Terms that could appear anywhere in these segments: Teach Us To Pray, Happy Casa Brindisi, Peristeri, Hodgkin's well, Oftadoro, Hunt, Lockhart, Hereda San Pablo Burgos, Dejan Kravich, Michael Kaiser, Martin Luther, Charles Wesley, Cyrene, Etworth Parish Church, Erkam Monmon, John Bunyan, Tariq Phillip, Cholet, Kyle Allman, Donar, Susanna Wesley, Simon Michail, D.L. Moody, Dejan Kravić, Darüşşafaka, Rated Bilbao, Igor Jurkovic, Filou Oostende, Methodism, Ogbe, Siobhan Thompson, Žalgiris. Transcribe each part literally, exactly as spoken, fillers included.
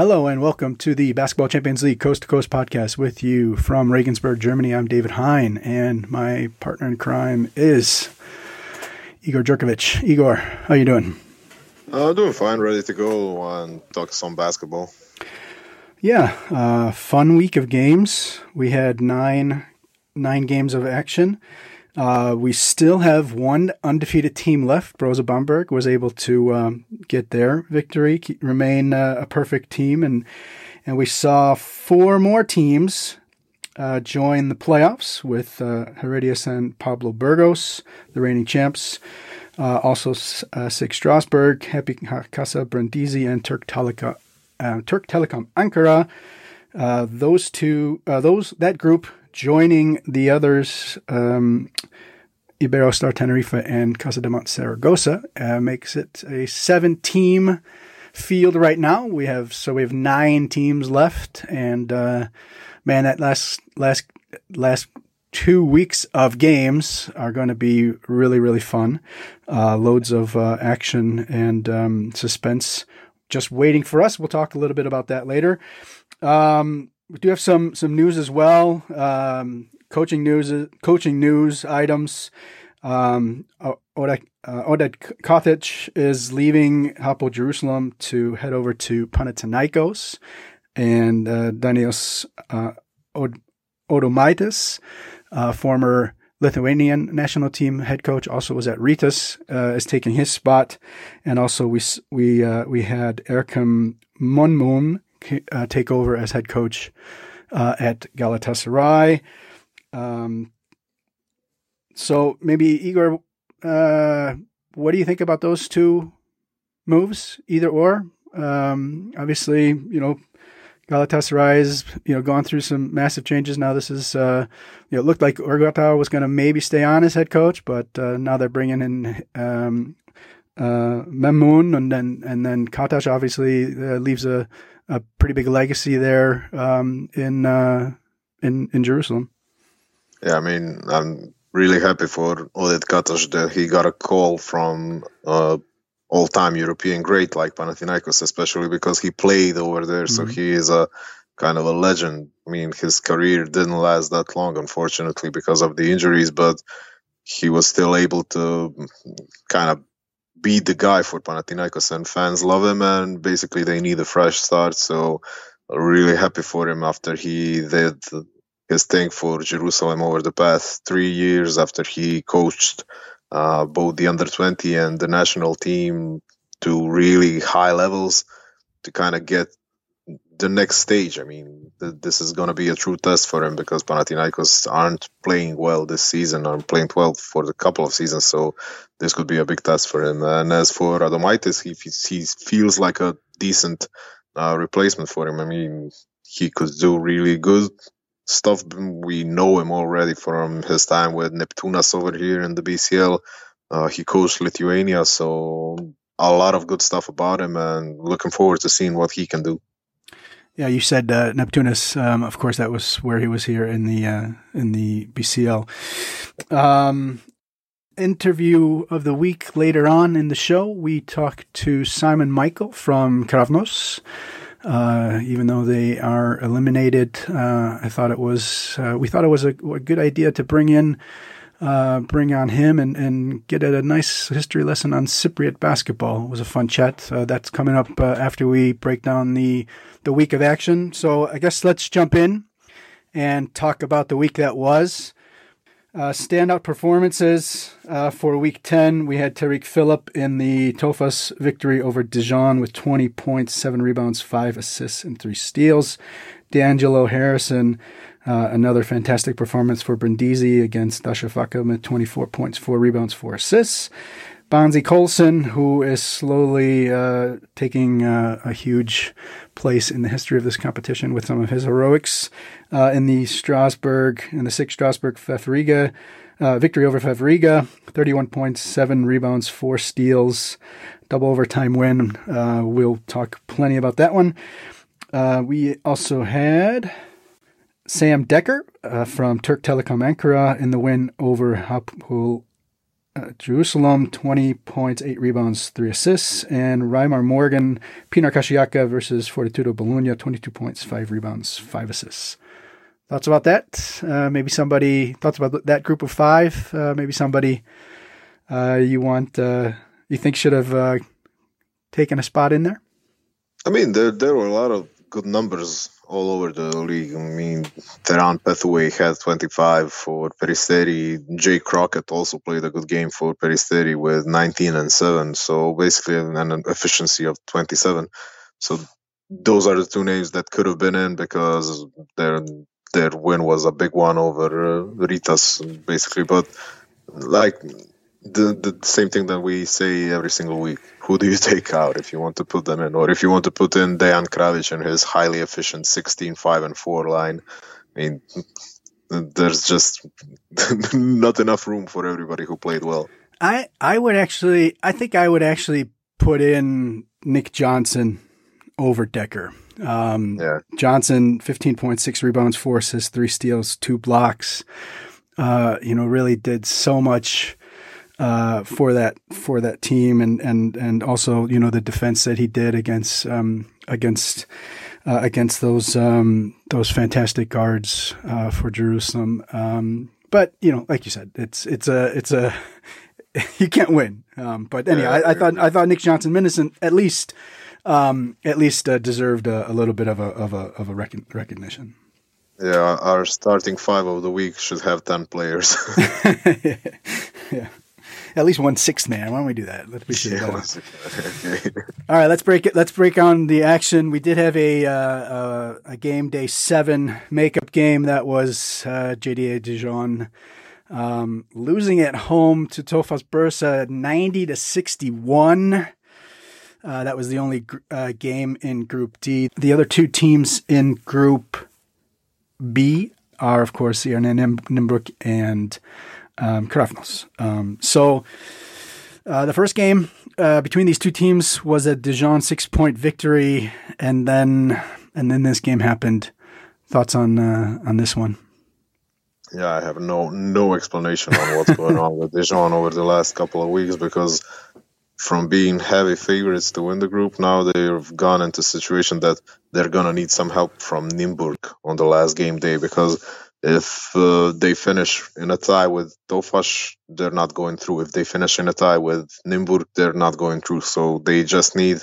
Hello and welcome to the Basketball Champions League Coast to Coast podcast with you from Regensburg, Germany. I'm David Hein, and my partner in crime is Igor Jurkovic. Igor, how you doing? Uh, doing fine, ready to go and talk some basketball. Yeah, uh, fun week of games. We had nine nine games of action. Uh, we still have one undefeated team left. Brose Bamberg was able to um, get their victory, keep, remain uh, a perfect team, and and we saw four more teams uh, join the playoffs with uh, Hereda San Pablo Burgos, the reigning champs, uh, also uh, SIG Strasbourg, Happy Casa Brindisi, and Turk Telekom, uh, Turk Telekom Ankara. Uh, those two, uh, those that group. Joining the others, um, Iberostar Tenerife and Casademont Zaragoza, uh, makes it a seven-team field right now. We have so we have nine teams left, and uh, man, that last last last two weeks of games are going to be really really fun. Uh, loads of uh, action and um, suspense just waiting for us. We'll talk a little bit about that later. Um, We do have some some news as well, um, coaching news, coaching news items. Um, Oded, uh, Oded Kothic is leaving Hapoel Jerusalem to head over to Panathinaikos, and uh, Daniels uh, Od- Adomaitis, uh, former Lithuanian national team head coach, also was at Rytas, uh, is taking his spot, and also we we uh, we had Erkam Monmon Uh, take over as head coach uh, at Galatasaray. Um, so maybe, Igor, uh, what do you think about those two moves, either or? Um, obviously, you know, Galatasaray has, you know, gone through some massive changes. Now this is, uh, you know, it looked like Urgatao was going to maybe stay on as head coach, but uh, now they're bringing in um, uh, Memoun, and then and then Kothic obviously uh, leaves a a pretty big legacy there um, in uh, in in Jerusalem. Yeah, I mean, I'm really happy for Oded Kothic that he got a call from uh, all-time European great like Panathinaikos, especially because he played over there, mm-hmm. so he is a kind of a legend. I mean, his career didn't last that long, unfortunately, because of the injuries, but he was still able to kind of be the guy for Panathinaikos, and fans love him, and basically they need a fresh start. So really happy for him after he did his thing for Jerusalem over the past three years after he coached uh, both the under twenty and the national team to really high levels to kind of get the next stage. I mean, th- this is going to be a true test for him because Panathinaikos aren't playing well this season, aren't playing well for the couple of seasons, so this could be a big test for him. And as for Adomaitis, he, he feels like a decent uh, replacement for him. I mean, he could do really good stuff. We know him already from his time with Neptunas over here in the B C L. Uh, he coached Lithuania, so a lot of good stuff about him, and looking forward to seeing what he can do. Yeah, you said uh, Neptunas. Um, of course, that was where he was here in the uh, in the B C L. Um, interview of the week later on in the show, we talked to Simon Michail from Keravnos. Uh, even though they are eliminated, uh, I thought it was uh, we thought it was a, a good idea to bring in uh, bring on him and and get at a nice history lesson on Cypriot basketball. It was a fun chat. Uh, that's coming up uh, after we break down the. The week of action. So I guess let's jump in and talk about the week that was. Uh, standout performances uh, for week ten. We had Tariq Phillip in the TOFAS victory over Dijon with twenty points, seven rebounds, five assists, and three steals. D'Angelo Harrison, uh, another fantastic performance for Brindisi against Darüşşafaka with twenty-four points, four rebounds, four assists. Bonzie Colson, who is slowly uh, taking uh, a huge place in the history of this competition with some of his heroics uh, in the Strasbourg, in the SIG Strasbourg V E F Rīga, uh, victory over V E F Rīga, thirty-one points, seven rebounds, four steals, double overtime win. Uh, we'll talk plenty about that one. Uh, we also had Sam Decker uh, from Turk Telekom Ankara in the win over Hapoel Uh, Jerusalem, twenty points, eight rebounds, three assists. And Raimar Morgan, Pınar Karşıyaka versus Fortitudo Bologna, twenty-two points, five rebounds, five assists. Thoughts about that? Uh, maybe somebody, thoughts about that group of five? Uh, maybe somebody uh, you want, uh, you think should have uh, taken a spot in there? I mean, there there were a lot of good numbers all over the league. I mean, Teran Petaway had twenty-five for Peristeri. Jay Crockett also played a good game for Peristeri with nineteen and seven. So basically an efficiency of twenty-seven. So those are the two names that could have been in because their their win was a big one over uh, Rytas, basically. But like the, the same thing that we say every single week, who do you take out if you want to put them in? Or if you want to put in Dejan Kravić and his highly efficient sixteen, five, and four line, I mean, there's just not enough room for everybody who played well. I, I would actually, I think I would actually put in Nick Johnson over Decker. Um, yeah. Johnson, fifteen point six rebounds, four assists, three steals, two blocks. Uh, you know, really did so much uh, for that for that team, and and and also, you know, the defense that he did against um, against uh, against those um, those fantastic guards uh, for Jerusalem. Um, but you know, like you said, it's it's a it's a you can't win. Um, but anyhow, yeah, I, I thought I thought Nick Johnson Minnison at least. Um, at least uh, deserved a, a little bit of a of a of a recon- recognition. Yeah, our starting five of the week should have ten players. yeah. yeah, at least one sixth man. Why don't we do that? Let's be sure. Yeah, okay. All right, let's break it. Let's break on the action. We did have a uh, uh, a game day seven makeup game that was uh, J D A Dijon um, losing at home to TOFAS Bursa ninety to sixty one. Uh, that was the only uh, game in Group D. The other two teams in Group B are, of course, Irn Nymburk and um, Keravnos. Um, so uh, the first game uh, between these two teams was a Dijon six-point victory, and then and then this game happened. Thoughts on uh, on this one? Yeah, I have no no explanation on what's going on with Dijon over the last couple of weeks because. From being heavy favorites to win the group, now they've gone into a situation that they're going to need some help from Nymburk on the last game day because if uh, they finish in a tie with Tofaş, they're not going through. If they finish in a tie with Nymburk, they're not going through. So they just need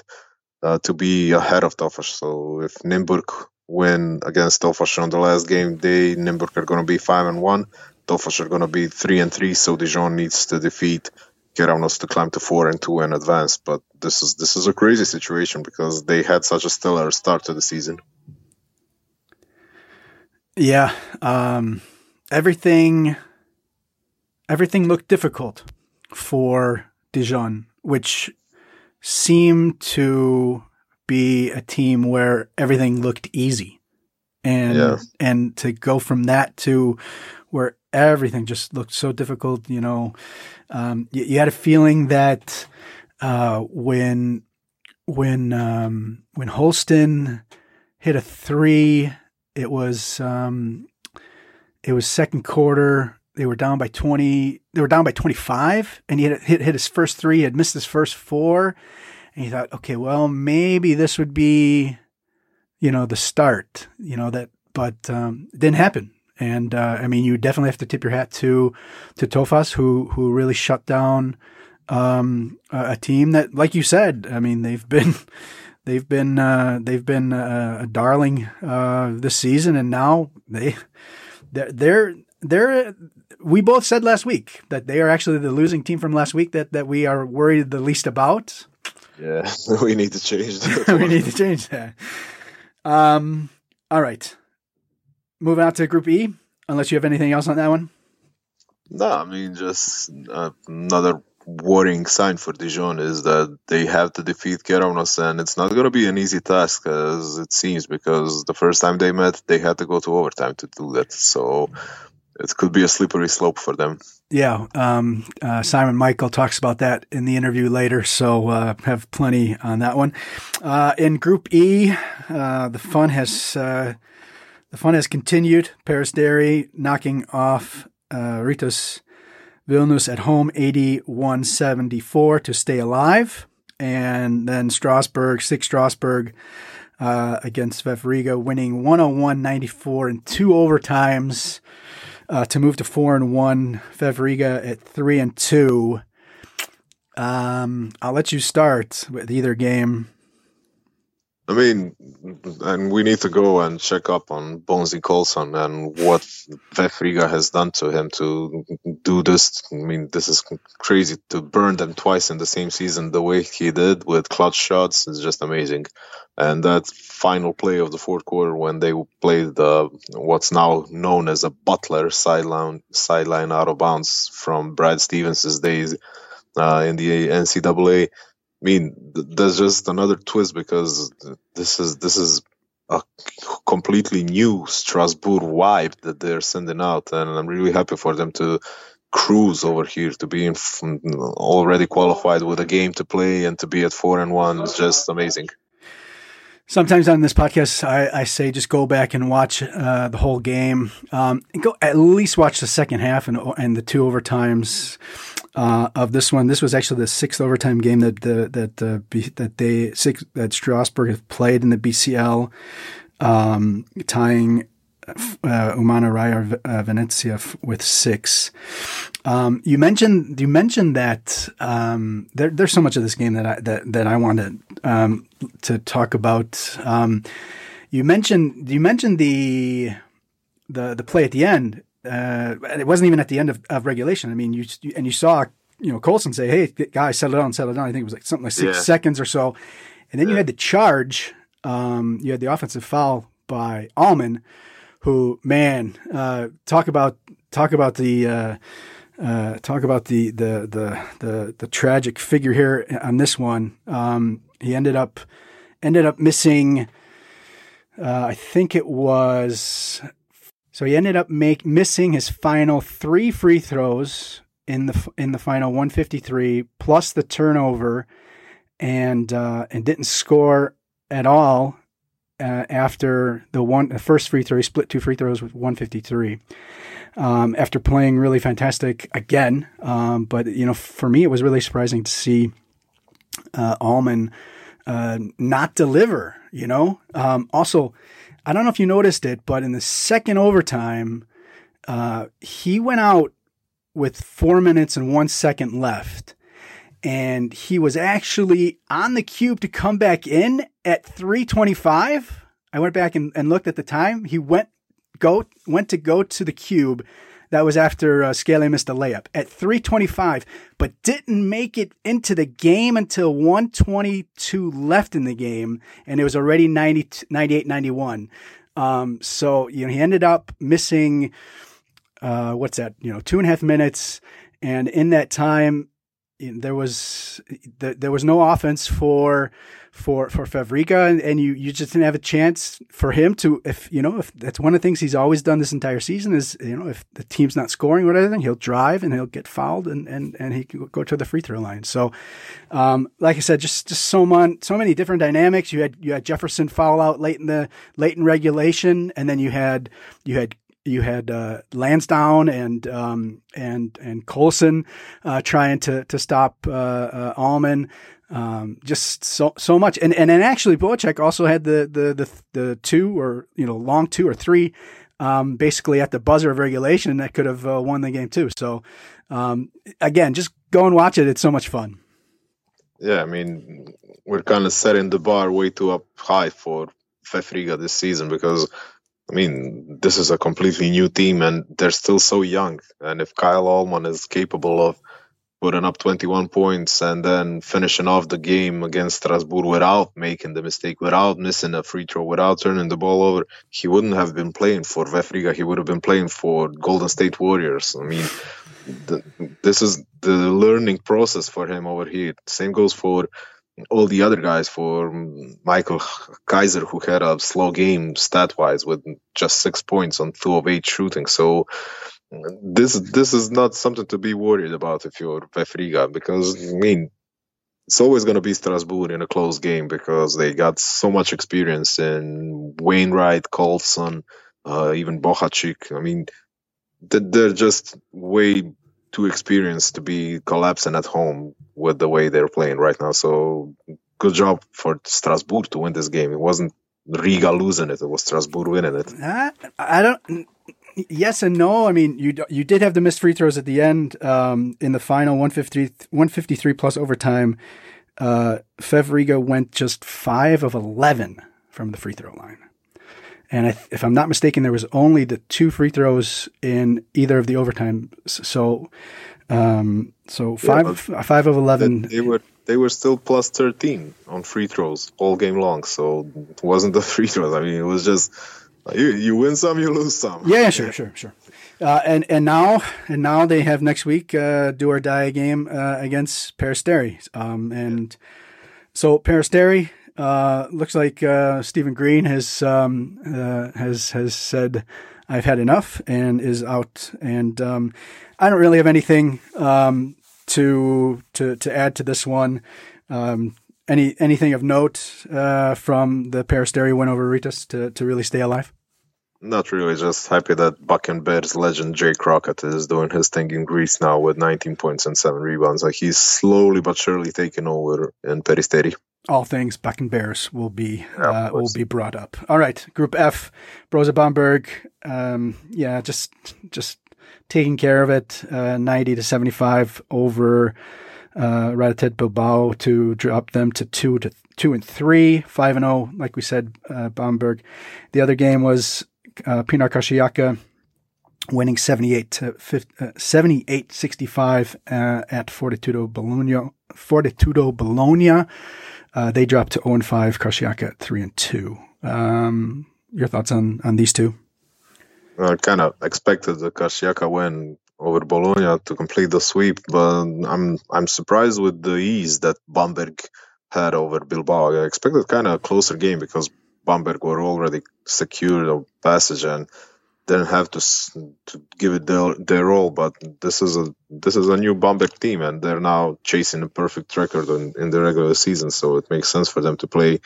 uh, to be ahead of Tofaş. So if Nymburk win against Tofaş on the last game day, Nymburk are going to be five and one. Tofaş are going to be three and three, so Dijon needs to defeat Keravnos to climb to four and two and advance, but this is this is a crazy situation because they had such a stellar start to the season. Yeah, um, everything everything looked difficult for Dijon, which seemed to be a team where everything looked easy, and yeah. and to go from that to where everything just looked so difficult, you know. Um, you, you had a feeling that uh, when when um, when Holston hit a three, it was um, it was second quarter. They were down by twenty. They were down by twenty-five, and he had hit hit his first three. He had missed his first four, and he thought, okay, well, maybe this would be, you know, the start. You know that, but um, it didn't happen. And, uh, I mean, you definitely have to tip your hat to, to TOFAS, who, who really shut down, um, a, a team that, like you said, I mean, they've been, they've been, uh, they've been uh, a darling, uh, this season. And now they, they're, they're, they're, we both said last week that they are actually the losing team from last week that, that we are worried the least about. Yeah. We need to change that. we need to change that. Um, all right. Moving out to Group E, unless you have anything else on that one? No, I mean, just uh, another worrying sign for Dijon is that they have to defeat Keravnos, and it's not going to be an easy task, as it seems, because the first time they met, they had to go to overtime to do that. So it could be a slippery slope for them. Yeah, um, uh, Simon Michail talks about that in the interview later, so uh, have plenty on that one. Uh, in Group E, uh, the fun has... Uh, The fun has continued. Peristeri knocking off uh, Rytas Vilnius at home eighty-one seventy-four to stay alive. And then Strasbourg, S I G Strasbourg uh, against V E F Rīga, winning one oh one ninety-four in two overtimes uh, to move to four and one. V E F Rīga at three and two. Um, I'll let you start with either game. I mean, and we need to go and check up on Bonzie Colson and what V E F Rīga has done to him to do this. I mean, this is crazy to burn them twice in the same season the way he did with clutch shots is just amazing. And that final play of the fourth quarter when they played the what's now known as a Butler sideline sideline out of bounds from Brad Stevens' days uh, in the N C double A. I mean, there's just another twist because this is this is a completely new Strasbourg vibe that they're sending out, and I'm really happy for them to cruise over here, to be in, already qualified with a game to play and to be at four and one is just amazing. Sometimes on this podcast, I, I say just go back and watch uh, the whole game. Um, and go at least watch the second half and and the two overtimes. Uh, of this one, this was actually the sixth overtime game that the, that uh, B, that they six, that Strasbourg have played in the B C L, um, tying uh, Umana Raya uh, Venezia f- with six. Um, you mentioned you mentioned that um, there, there's so much of this game that I that that I wanted um, to talk about. Um, you mentioned you mentioned the the the play at the end. Uh, it wasn't even at the end of, of regulation. I mean, you, you and you saw, you know, Colson say, "Hey, guys, settle down, settle down." I think it was like something like six yeah. seconds or so, and then yeah. you had the charge. Um, you had the offensive foul by Allman, who, man, uh, talk about talk about the uh, uh, talk about the the, the the the tragic figure here on this one. Um, he ended up ended up missing. Uh, I think it was. So he ended up make, missing his final three free throws in the in the final one fifty-three plus the turnover, and uh, and didn't score at all uh, after the one the first free throw. He split two free throws with one fifty-three um, after playing really fantastic again. Um, but you know, for me, it was really surprising to see uh, Allman uh, not deliver. You know, um, also. I don't know if you noticed it, but in the second overtime, uh, he went out with four minutes and one second left. And he was actually on the cube to come back in at three twenty-five. I went back and, and looked at the time. He went go went to go to the cube. That was after uh, Scaley missed a layup at three twenty-five, but didn't make it into the game until one twenty-two left in the game, and it was already ninety-eight ninety-one. Um, so you know he ended up missing uh, what's that? You know, two and a half minutes, and in that time there was there was no offense for for for V E F Rīga, and, and you you just didn't have a chance for him to if you know if that's one of the things he's always done this entire season is you know if the team's not scoring or anything, he'll drive and he'll get fouled and and and he can go to the free throw line. So um, like I said, just just so mon, so many different dynamics. You had you had Jefferson foul out late in the late in regulation, and then you had you had. You had uh, Lansdowne and um, and and Colson uh, trying to to stop uh, uh, Allman, um, just so so much. And and, and actually, Boček also had the, the the the two or you know long two or three, um, basically at the buzzer of regulation that could have uh, won the game too. So um, again, just go and watch it. It's so much fun. Yeah, I mean, we're kind of setting the bar way too up high for V E F Rīga this season because. I mean, this is a completely new team, and they're still so young. And if Kyle Allman is capable of putting up twenty-one points and then finishing off the game against Strasbourg without making the mistake, without missing a free throw, without turning the ball over, he wouldn't have been playing for V E F Rīga. He would have been playing for Golden State Warriors. I mean, the, this is the learning process for him over here. Same goes for all the other guys, for Michael Kaiser, who had a slow game stat-wise with just six points on two of eight shooting. So this this is not something to be worried about if you're V E F Rīga, because, I mean, it's always going to be Strasbourg in a close game because they got so much experience in Wainwright, Colson, uh, even Bohacik. I mean, they're just way too experienced to be collapsing at home with the way they're playing right now. So good job for Strasbourg to win this game. It wasn't Riga losing it. It was Strasbourg winning it. I, I don't... Yes and no. I mean, you you did have the missed free throws at the end um, in the final one fifty-three plus overtime. Uh, V E F Rīga went just five of eleven from the free throw line, and I th- if I'm not mistaken, there was only the two free throws in either of the overtime. So, um, so five yeah, five of eleven. They were they were still plus thirteen on free throws all game long. So it wasn't the free throws. I mean, it was just. You you win some, you lose some. Yeah, sure, sure, sure. Uh, and and now and now they have next week uh, do or die game uh, against Peristeri. Um, and yeah. so Peristeri uh, looks like uh, Stephen Green has um uh, has has said I've had enough and is out. And um, I don't really have anything um to to to add to this one. Um. Any anything of note uh, from the Peristeri win over Rytas to, to really stay alive? Not really. Just happy that Buck and Bears legend Jake Crockett is doing his thing in Greece now with nineteen points and seven rebounds. Like he's slowly but surely taking over in Peristeri. All things Buck and Bears will be yeah, uh, will be brought up. All right, Group F, Brose Bamberg. Um, yeah, just just taking care of it. Uh, ninety to seventy five over. Uh, Real Bilbao to drop them to two to two and three, five and zero. Like we said, uh, Bamberg. The other game was uh, Pınar Karşıyaka winning seventy-eight to seventy-eight sixty-five uh, at Fortitudo Bologna. Fortitudo Bologna. Uh, they dropped to zero and five. Karşıyaka at three and two. Um, your thoughts on on these two? I kind of expected the Karşıyaka win over Bologna to complete the sweep, but I'm I'm surprised with the ease that Bamberg had over Bilbao. I expected kind of a closer game because Bamberg were already secured a passage and didn't have to to give it their, their all. But this is a this is a new Bamberg team, and they're now chasing a perfect record in, in the regular season, so it makes sense for them to play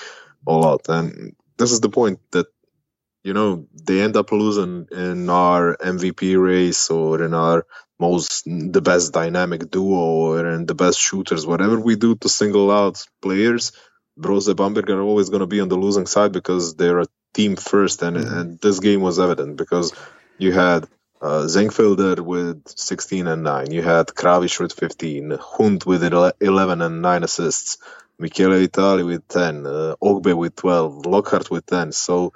a lot. And this is the point that, you know, they end up losing in our M V P race or in our most, the best dynamic duo or in the best shooters. Whatever we do to single out players, Brose Bamberg are always going to be on the losing side because they're a team first. And, mm-hmm. and this game was evident because you had uh, Zengfelder with sixteen and nine. You had Kravish with fifteen, Hunt with eleven and nine assists, Michele Vitali with ten, uh, Ogbe with twelve, Lockhart with ten. So,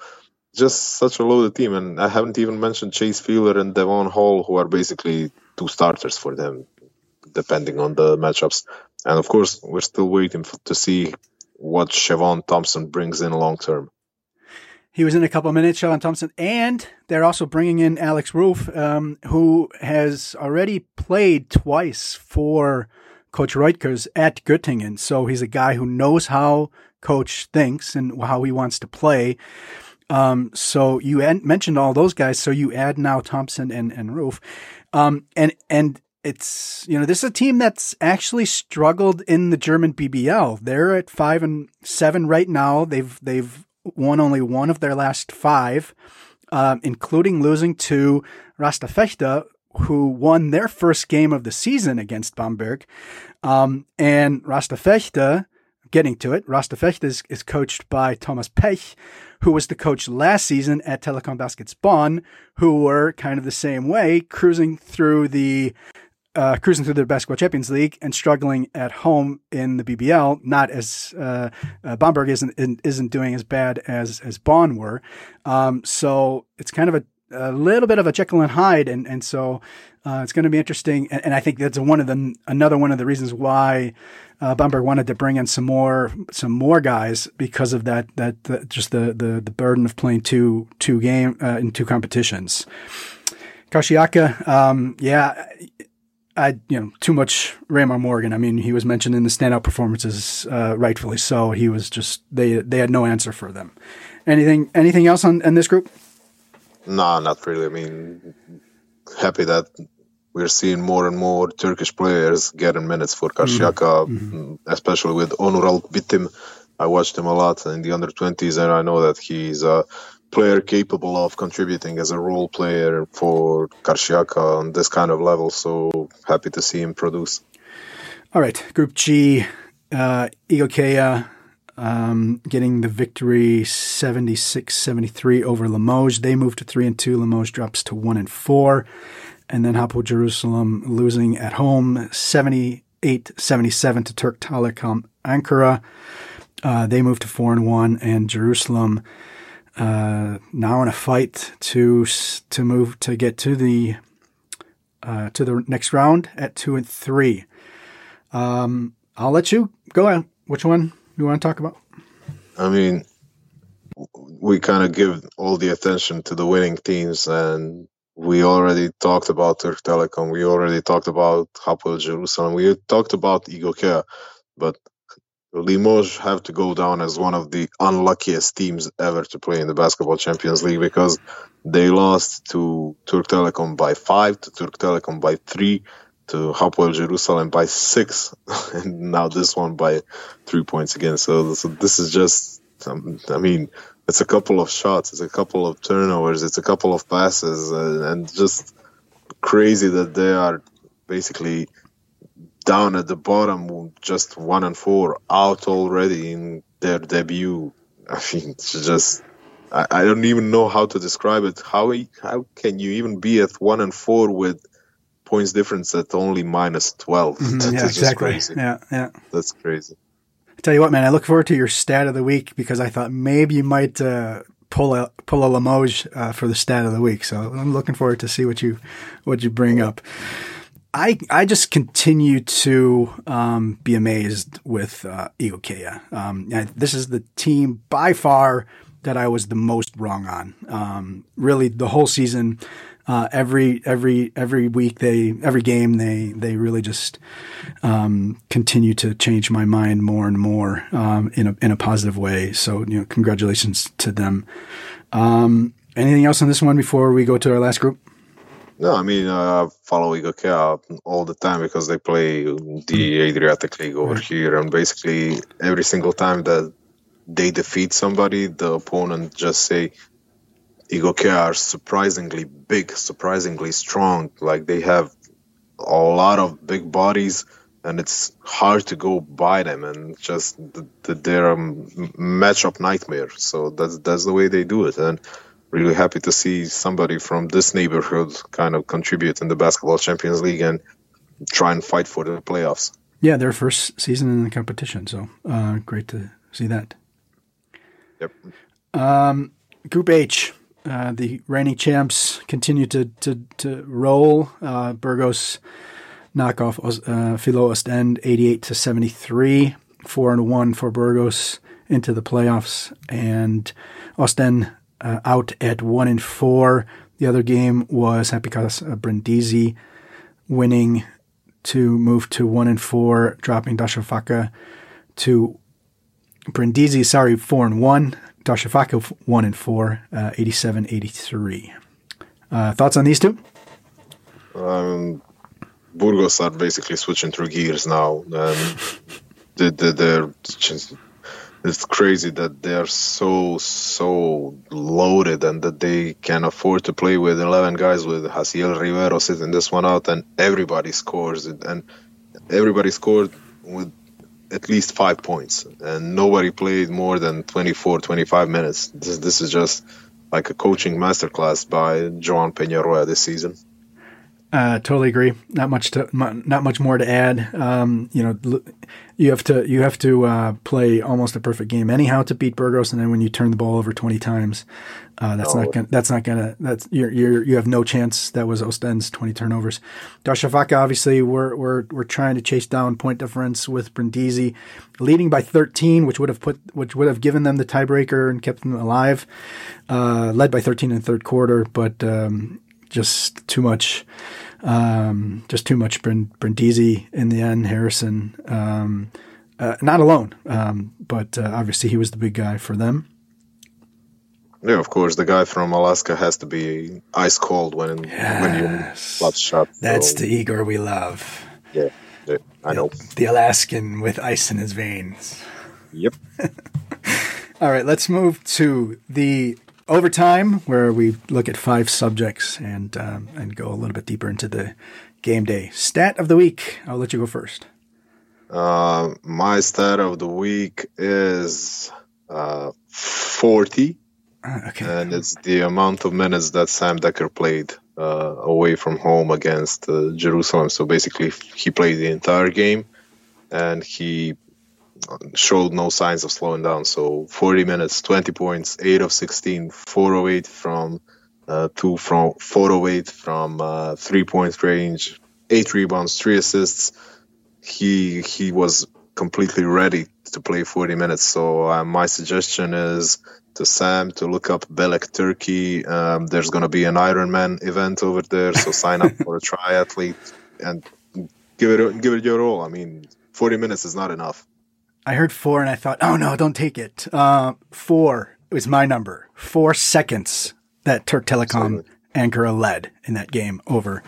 just such a loaded team, and I haven't even mentioned Chase Feeler and Devon Hall, who are basically two starters for them, depending on the matchups. And of course, we're still waiting for, to see what Siobhan Thompson brings in long term. He was in a couple of minutes, Siobhan Thompson, and they're also bringing in Alex Roof, um, who has already played twice for Coach Rutgers at Göttingen. So he's a guy who knows how Coach thinks and how he wants to play. Um, so you ad- mentioned all those guys. So you add now Thompson and, and Roof. Um, and, and it's, you know, this is a team that's actually struggled in the German B B L. They're at five and seven right now. They've, they've won only one of their last five, um, including losing to Rastafechte, who won their first game of the season against Bamberg. Um, and Rastafechte, getting to it, Rastafechte is, is coached by Thomas Pech, who was the coach last season at Telekom Baskets Bonn, who were kind of the same way, cruising through the uh, cruising through the Basketball Champions League and struggling at home in the B B L. Not as uh, uh, Bamberg isn't isn't doing as bad as as Bonn were, um, so it's kind of a, a little bit of a Jekyll and Hyde, and and so uh, it's going to be interesting. And, and I think that's one of the another one of the reasons why Uh, Bamberg wanted to bring in some more, some more guys because of that. That, that just the, the the burden of playing two two game uh, in two competitions. Karşıyaka, um, yeah, I you know too much Raymond Morgan. I mean, he was mentioned in the standout performances, uh, rightfully so. He was just they they had no answer for them. Anything anything else on, on this group? No, not really. I mean, happy that we're seeing more and more Turkish players getting minutes for Karşıyaka, mm-hmm. especially with Onur Alp Bitim. I watched him a lot in the under twenties, and I know that he's a player capable of contributing as a role player for Karşıyaka on this kind of level, so happy to see him produce. All right, Group G, uh, Igokea um, getting the victory seventy-six seventy-three over Limoges. They moved to three and two. Limoges drops to one and four. And then Hapoel Jerusalem losing at home seventy-eight seventy-seven to Turk Telekom Ankara. Uh, they moved to four and one, and Jerusalem uh, now in a fight to to move to get to the uh, to the next round at two and three. Um, I'll let you go on. Which one you want to talk about? I mean, we kind of give all the attention to the winning teams, and we already talked about Turk Telekom. We already talked about Hapoel Jerusalem. We talked about Igokea, but Limoges have to go down as one of the unluckiest teams ever to play in the Basketball Champions League, because they lost to Turk Telekom by five, to Turk Telekom by three, to Hapoel Jerusalem by six, and now this one by three points again. So, so this is just, um, I mean, it's a couple of shots, it's a couple of turnovers, it's a couple of passes, and, and just crazy that they are basically down at the bottom, just one and four, out already in their debut. I mean, it's just, I, I don't even know how to describe it. How how can you even be at one and four with points difference at only minus twelve? Mm-hmm. That's yeah, just exactly. Crazy. Yeah, yeah, that's crazy. I tell you what, man, I look forward to your stat of the week, because I thought maybe you might uh, pull a pull a Limoges uh, for the stat of the week. So I'm looking forward to see what you what you bring up. I, I just continue to um, be amazed with uh, Igokea. Um, this is the team by far that I was the most wrong on. Um, really, the whole season, uh, every every every week, they every game they they really just um, continue to change my mind more and more um, in a in a positive way. So, you know, congratulations to them. Um, anything else on this one before we go to our last group? No, I mean, I uh, follow Igokea all the time because they play the Adriatic League over here. And basically every single time that they defeat somebody, the opponent just say, Igokea are surprisingly big, surprisingly strong. Like, they have a lot of big bodies and it's hard to go by them. And just they're a matchup nightmare. So that's, that's the way they do it. And really happy to see somebody from this neighborhood kind of contribute in the Basketball Champions League and try and fight for the playoffs. Yeah, their first season in the competition, so uh, great to see that. Yep. Um, Group H, uh, the reigning champs continue to to, to roll. Uh, Burgos knock off uh, Filo Ostend eighty-eight to seventy-three, four and one for Burgos into the playoffs, and Ostend Uh, out at one and four. The other game was Happy Casa Brindisi winning to move to one and four, dropping Darüşşafaka to Brindisi. Sorry, four and one. Darüşşafaka one and four, uh, eighty-seven eighty-three. Uh, thoughts on these two? Um, Burgos are basically switching through gears now. Um, they, they, they're just, it's crazy that they're so, so loaded and that they can afford to play with eleven guys with Jaciel Rivero sitting this one out, and everybody scores it. And everybody scored with at least five points. And nobody played more than twenty-four, twenty-five minutes. This, this is just like a coaching masterclass by Joan Peñarroya this season. Uh, totally agree. Not much to, m- not much more to add. Um, you know, l- you have to you have to uh, play almost a perfect game anyhow to beat Burgos, and then when you turn the ball over twenty times, uh, that's no. not gonna, that's not gonna that's you're, you're you have no chance. That was Ostend's twenty turnovers. Darüşşafaka, obviously, we're we're we're trying to chase down point difference with Brindisi, leading by thirteen, which would have put which would have given them the tiebreaker and kept them alive. Uh, led by thirteen in the third quarter, but. Um, Just too much, um, just too much Brindisi in the end. Harrison, um, uh, not alone, um, but uh, obviously he was the big guy for them. Yeah, of course, the guy from Alaska has to be ice cold when yes. when you love shot. So. That's the Igor we love. Yeah, yeah I the, know the Alaskan with ice in his veins. Yep. All right, let's move to the Overtime, where we look at five subjects and um, and go a little bit deeper into the game day. Stat of the week. I'll let you go first. Uh, my stat of the week is uh, forty. Ah, okay. And it's the amount of minutes that Sam Decker played uh, away from home against uh, Jerusalem. So basically, he played the entire game, and he showed no signs of slowing down. So forty minutes, twenty points, eight of sixteen, four oh eight from uh, two from four oh eight from uh, three-point range, eight rebounds, three assists. He he was completely ready to play forty minutes. So uh, my suggestion is to Sam to look up Belek, Turkey. Um, there's going to be an Ironman event over there, so sign up for a triathlete and give it give it your all. I mean, forty minutes is not enough. I heard four and I thought, oh no, don't take it. Uh, four was my number. Four seconds that Turk Telekom Ankara led in that game over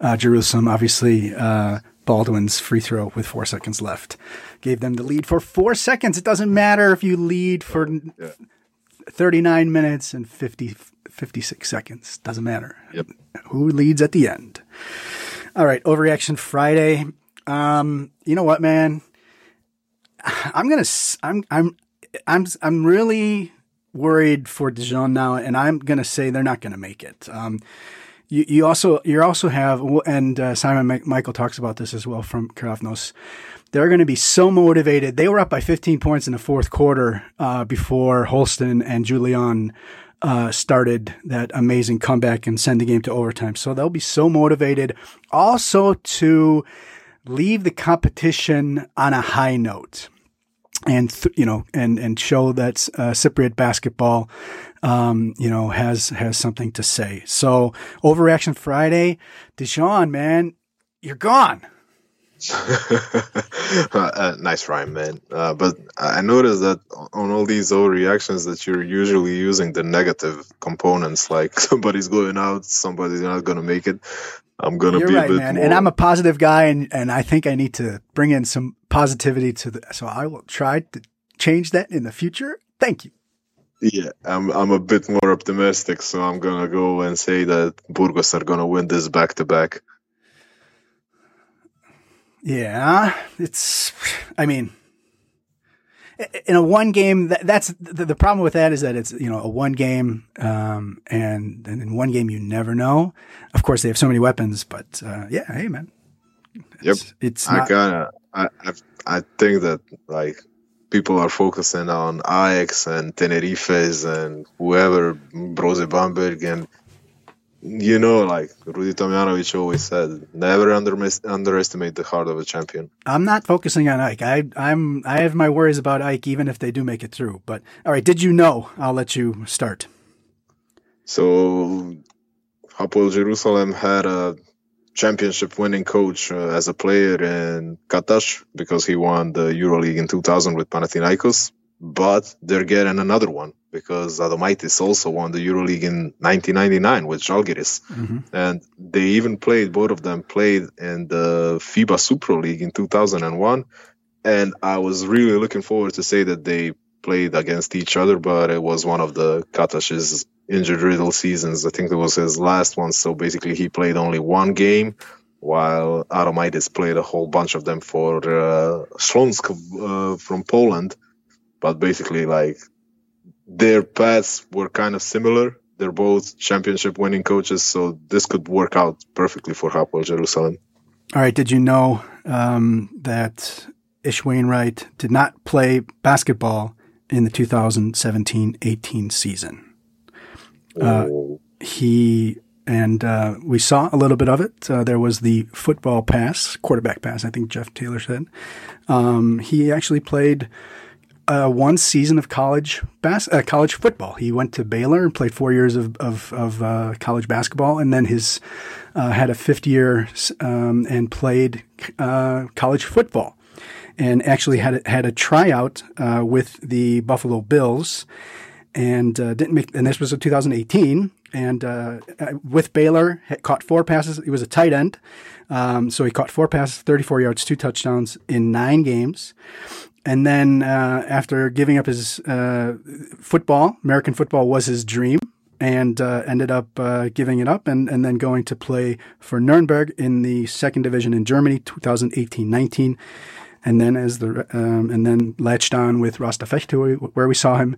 uh, Jerusalem. Obviously, uh, Baldwin's free throw with four seconds left gave them the lead for four seconds. It doesn't matter if you lead for yeah. thirty-nine minutes and fifty, fifty-six seconds. Doesn't matter. Yep. Who leads at the end? All right. Overreaction Friday. Um, you know what, man? I'm going to I'm I'm I'm I'm really worried for Dijon now, and I'm going to say they're not going to make it. Um you you also you also have and uh, Simon Michail talks about this as well from Keravnos. They're going to be so motivated. They were up by fifteen points in the fourth quarter uh before Holston and Julian uh started that amazing comeback and send the game to overtime. So they'll be so motivated also to leave the competition on a high note, and th- you know, and and show that uh, Cypriot basketball, um, you know, has has something to say. So, Overreaction Friday, Dijon, man, you're gone. uh, nice rhyme, man. Uh, but I noticed that on all these overreactions that you're usually using the negative components, like somebody's going out, somebody's not going to make it. I'm going to be right, a bit man. More... And I'm a positive guy, and, and I think I need to bring in some positivity to the... So I will try to change that in the future. Thank you. Yeah, I'm I'm a bit more optimistic, so I'm going to go and say that Burgos are going to win this back-to-back. Yeah, it's... I mean... In a one game, that's the, the problem with that is that it's, you know, a one game, um, and, and in one game, you never know. Of course, they have so many weapons, but, uh, yeah, hey, man. It's, yep. It's not- I gotta, I, I, I think that, like, people are focusing on Ajax and Tenerife's and whoever, Brose Bamberg, and, you know, like Rudy Tomjanovic always said, never under, underestimate the heart of a champion. I'm not focusing on Ike. I, I'm, I have my worries about Ike, even if they do make it through. But all right, did you know? I'll let you start. So, Hapoel Jerusalem had a championship-winning coach uh, as a player in Katash because he won the EuroLeague in two thousand with Panathinaikos. But they're getting another one because Adomaitis also won the EuroLeague in nineteen ninety-nine with Žalgiris. Mm-hmm. And they even played, both of them played in the FIBA Super League in two thousand one. And I was really looking forward to say that they played against each other, but it was one of the Katash's injured-riddled seasons. I think it was his last one. So basically he played only one game, while Adomaitis played a whole bunch of them for uh, Śląsk uh, from Poland. But basically, like, their paths were kind of similar. They're both championship-winning coaches, so this could work out perfectly for Hapoel Jerusalem. All right, did you know um, that Ish Wainwright did not play basketball in the two thousand seventeen eighteen season? Uh, he and uh, we saw a little bit of it. Uh, there was the football pass, quarterback pass, I think Jeff Taylor said. Um, he actually played... Uh, one season of college bas- uh, college football. He went to Baylor and played four years of of, of uh, college basketball, and then his uh, had a fifth year um, and played uh, college football, and actually had a, had a tryout uh, with the Buffalo Bills, and uh, didn't make. And this was in two thousand eighteen, and uh, with Baylor had caught four passes. He was a tight end, um, so he caught four passes, thirty-four yards, two touchdowns in nine games. And then uh, after giving up his uh, football, American football was his dream, and uh, ended up uh, giving it up and, and then going to play for Nuremberg in the second division in Germany, twenty eighteen nineteen. And then as the um, and then latched on with Rastafechte, where we saw him.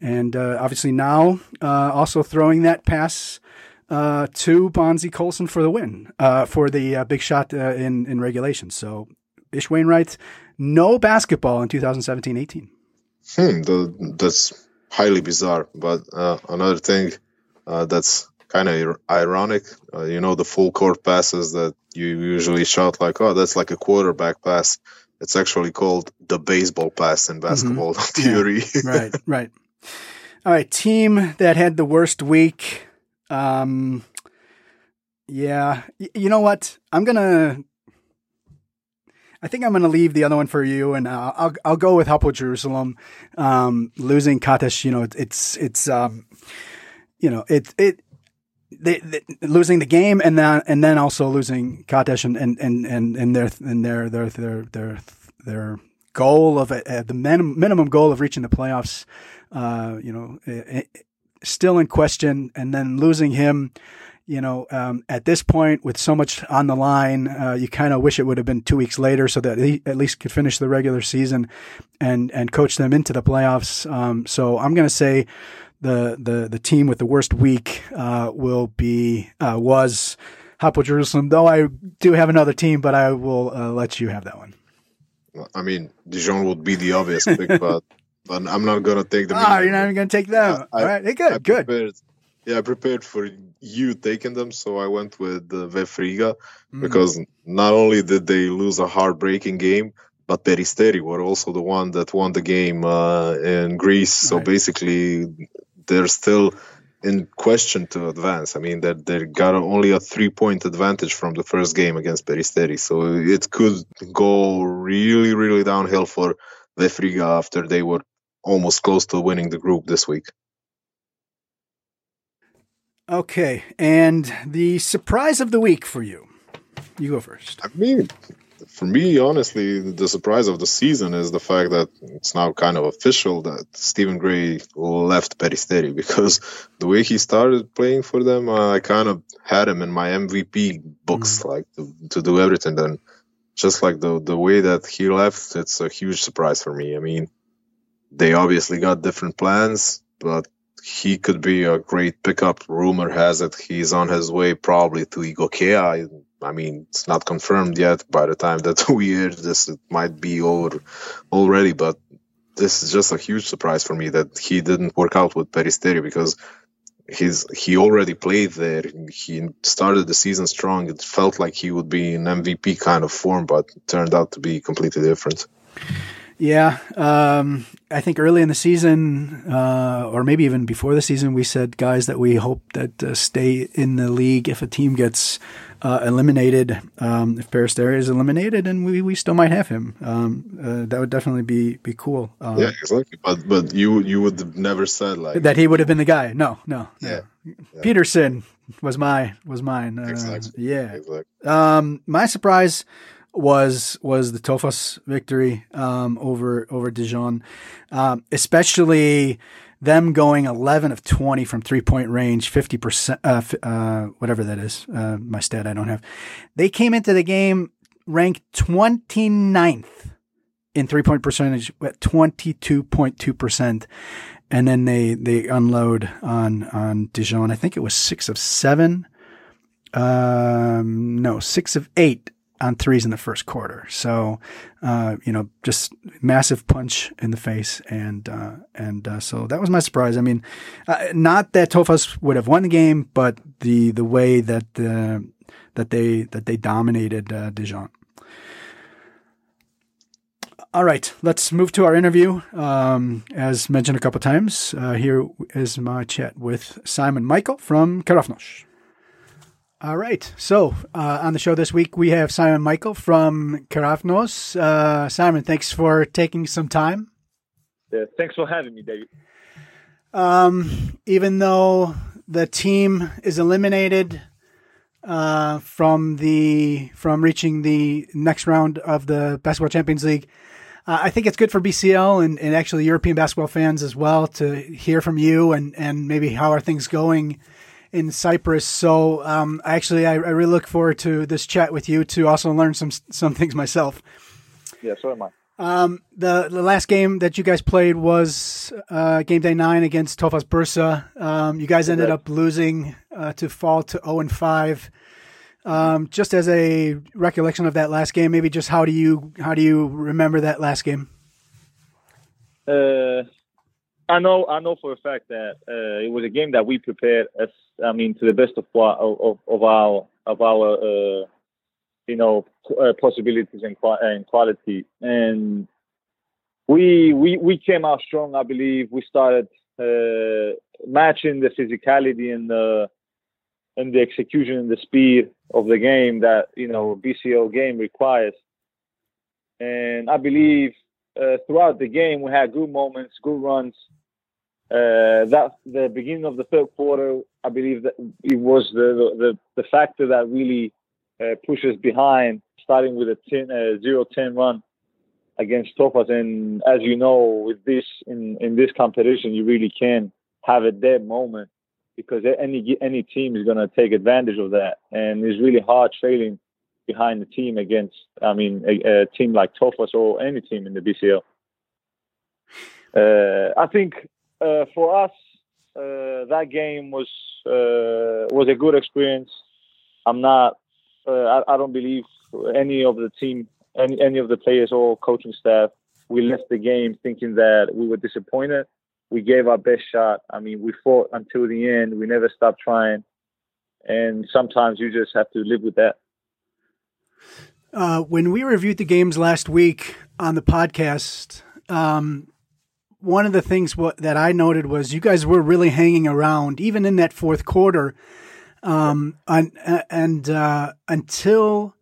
And uh, obviously now uh, also throwing that pass uh, to Bonzie Colson for the win, uh, for the uh, big shot uh, in, in regulation. So Ish Wainwright, no basketball in two thousand seventeen eighteen. Hmm, the, that's highly bizarre. But uh, another thing uh, that's kind of ir- ironic, uh, you know, the full court passes that you usually shout like, oh, that's like a quarterback pass. It's actually called the baseball pass in basketball mm-hmm. theory. Yeah. Right, right. All right, team that had the worst week. Um, yeah, y- you know what? I'm going to... I think I'm going to leave the other one for you, and uh, I'll I'll go with Hapoel Jerusalem, um, losing Kothic. You know, it, it's it's um, you know it it they, they, losing the game, and then and then also losing Kothic, and and and and, and their and their their their their their goal of uh, the minimum minimum goal of reaching the playoffs, uh, you know, it, it, still in question, and then losing him. You know, um, at this point, with so much on the line, uh, you kind of wish it would have been two weeks later so that he at least could finish the regular season and and coach them into the playoffs. Um, so I'm going to say the, the the team with the worst week uh, will be uh, was Hapoel Jerusalem. Though I do have another team, but I will uh, let you have that one. I mean, Dijon would be the obvious pick, but, but I'm not going to take them. Oh, you're not even going to take them. I, All right, hey, good, I good. Prepared. Yeah, I prepared for you taking them, so I went with uh, V E F Rīga mm-hmm. because not only did they lose a heartbreaking game, but Peristeri were also the one that won the game uh, in Greece. So right. Basically, they're still in question to advance. I mean, that they got only a three-point advantage from the first game against Peristeri, so it could go really, really downhill for V E F Rīga after they were almost close to winning the group this week. Okay, and the surprise of the week for you. You go first. I mean, for me, honestly, the surprise of the season is the fact that it's now kind of official that Stephen Gray left Peristeri, because the way he started playing for them, uh, I kind of had him in my M V P books, mm-hmm. like to, to do everything. And just like the, the way that he left, it's a huge surprise for me. I mean, they obviously got different plans, but he could be a great pickup. Rumor has it he's on his way probably to Igokea. I, I mean, it's not confirmed yet. By the time that we hear this, it might be over already. But this is just a huge surprise for me that he didn't work out with Peristeri, because he's he already played there. He started the season strong. It felt like he would be in M V P kind of form, but it turned out to be completely different. Yeah, um, I think early in the season, uh, or maybe even before the season, we said guys that we hope that uh, stay in the league if a team gets uh, eliminated, um, if Peristeri is eliminated, and we, we still might have him. Um, uh, that would definitely be be cool. Um, yeah, exactly. But but you you would have never said like that he would have been the guy. No, no. Yeah, no. yeah. Peterson was my was mine. Uh, exactly. Yeah. Exactly. Um, my surprise was was the TOFAS victory um, over over Dijon, um, especially them going eleven of twenty from three-point range, fifty percent, uh, f- uh, whatever that is, uh, my stat I don't have. They came into the game ranked twenty-ninth in three-point percentage at twenty-two point two percent, and then they, they unload on, on Dijon. I think it was six of seven. Um, no, six of eight. On threes in the first quarter. So, uh, you know, just massive punch in the face. And, uh, and, uh, so that was my surprise. I mean, uh, not that TOFAS would have won the game, but the, the way that, uh, that they, that they dominated, uh, Dijon. All right, let's move to our interview. Um, as mentioned a couple of times, uh, here is my chat with Simon Michail from Keravnos. All right. So uh, on the show this week, we have Simon Michail from Keravnos. Uh, Simon, thanks for taking some time. Yeah, thanks for having me, David. Um, even though the team is eliminated uh, from the from reaching the next round of the Basketball Champions League, uh, I think it's good for B C L and, and actually European basketball fans as well to hear from you and, and maybe how are things going in Cyprus. So um, actually, I, I really look forward to this chat with you to also learn some some things myself. Yeah, so am I. Um, the, the last game that you guys played was uh, game day nine against Tofas Bursa. Um, you guys ended up losing uh, to fall to zero and five. Um, just as a recollection of that last game, maybe just how do you how do you remember that last game? Uh, I know I know for a fact that uh, it was a game that we prepared as I mean to the best of of, of our of our uh, you know uh, possibilities and, and quality, and we we we came out strong. I believe we started uh, matching the physicality and the and the execution and the speed of the game that, you know, B C L game requires. And I believe uh, throughout the game, we had good moments, good runs. Uh, that the beginning of the third quarter, I believe that it was the the, the factor that really uh, pushed us behind, starting with a ten, uh, zero ten run against Tofas. And as you know, with this in, in this competition, you really can have a dead moment, because any any team is going to take advantage of that. And it's really hard trailing behind the team against, I mean, a, a team like Tofas or any team in the B C L. Uh, I think uh, for us, uh, that game was uh, was a good experience. I'm not, uh, I, I don't believe any of the team, any, any of the players or coaching staff, we left the game thinking that we were disappointed. We gave our best shot. I mean, we fought until the end. We never stopped trying. And sometimes you just have to live with that. Uh, when we reviewed the games last week on the podcast, um, one of the things w- that I noted was you guys were really hanging around, even in that fourth quarter. Um, and and uh, until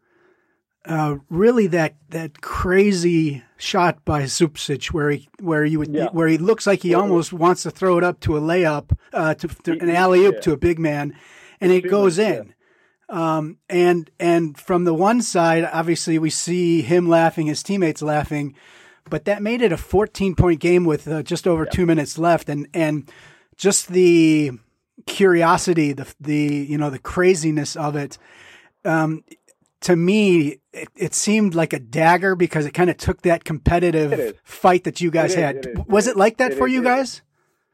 uh, really that, that crazy shot by Zupcic, where he where you would yeah. where he looks like he almost wants to throw it up to a layup, uh, to, to an alley oop yeah. to a big man, and it goes in. Yeah. Um, and and from the one side, obviously we see him laughing, his teammates laughing, but that made it a fourteen point game with uh, just over yeah. two minutes left, and and just the curiosity, the the you know the craziness of it. Um, To me, it, it seemed like a dagger because it kind of took that competitive fight that you guys is, had. It was it like that it for is, you guys?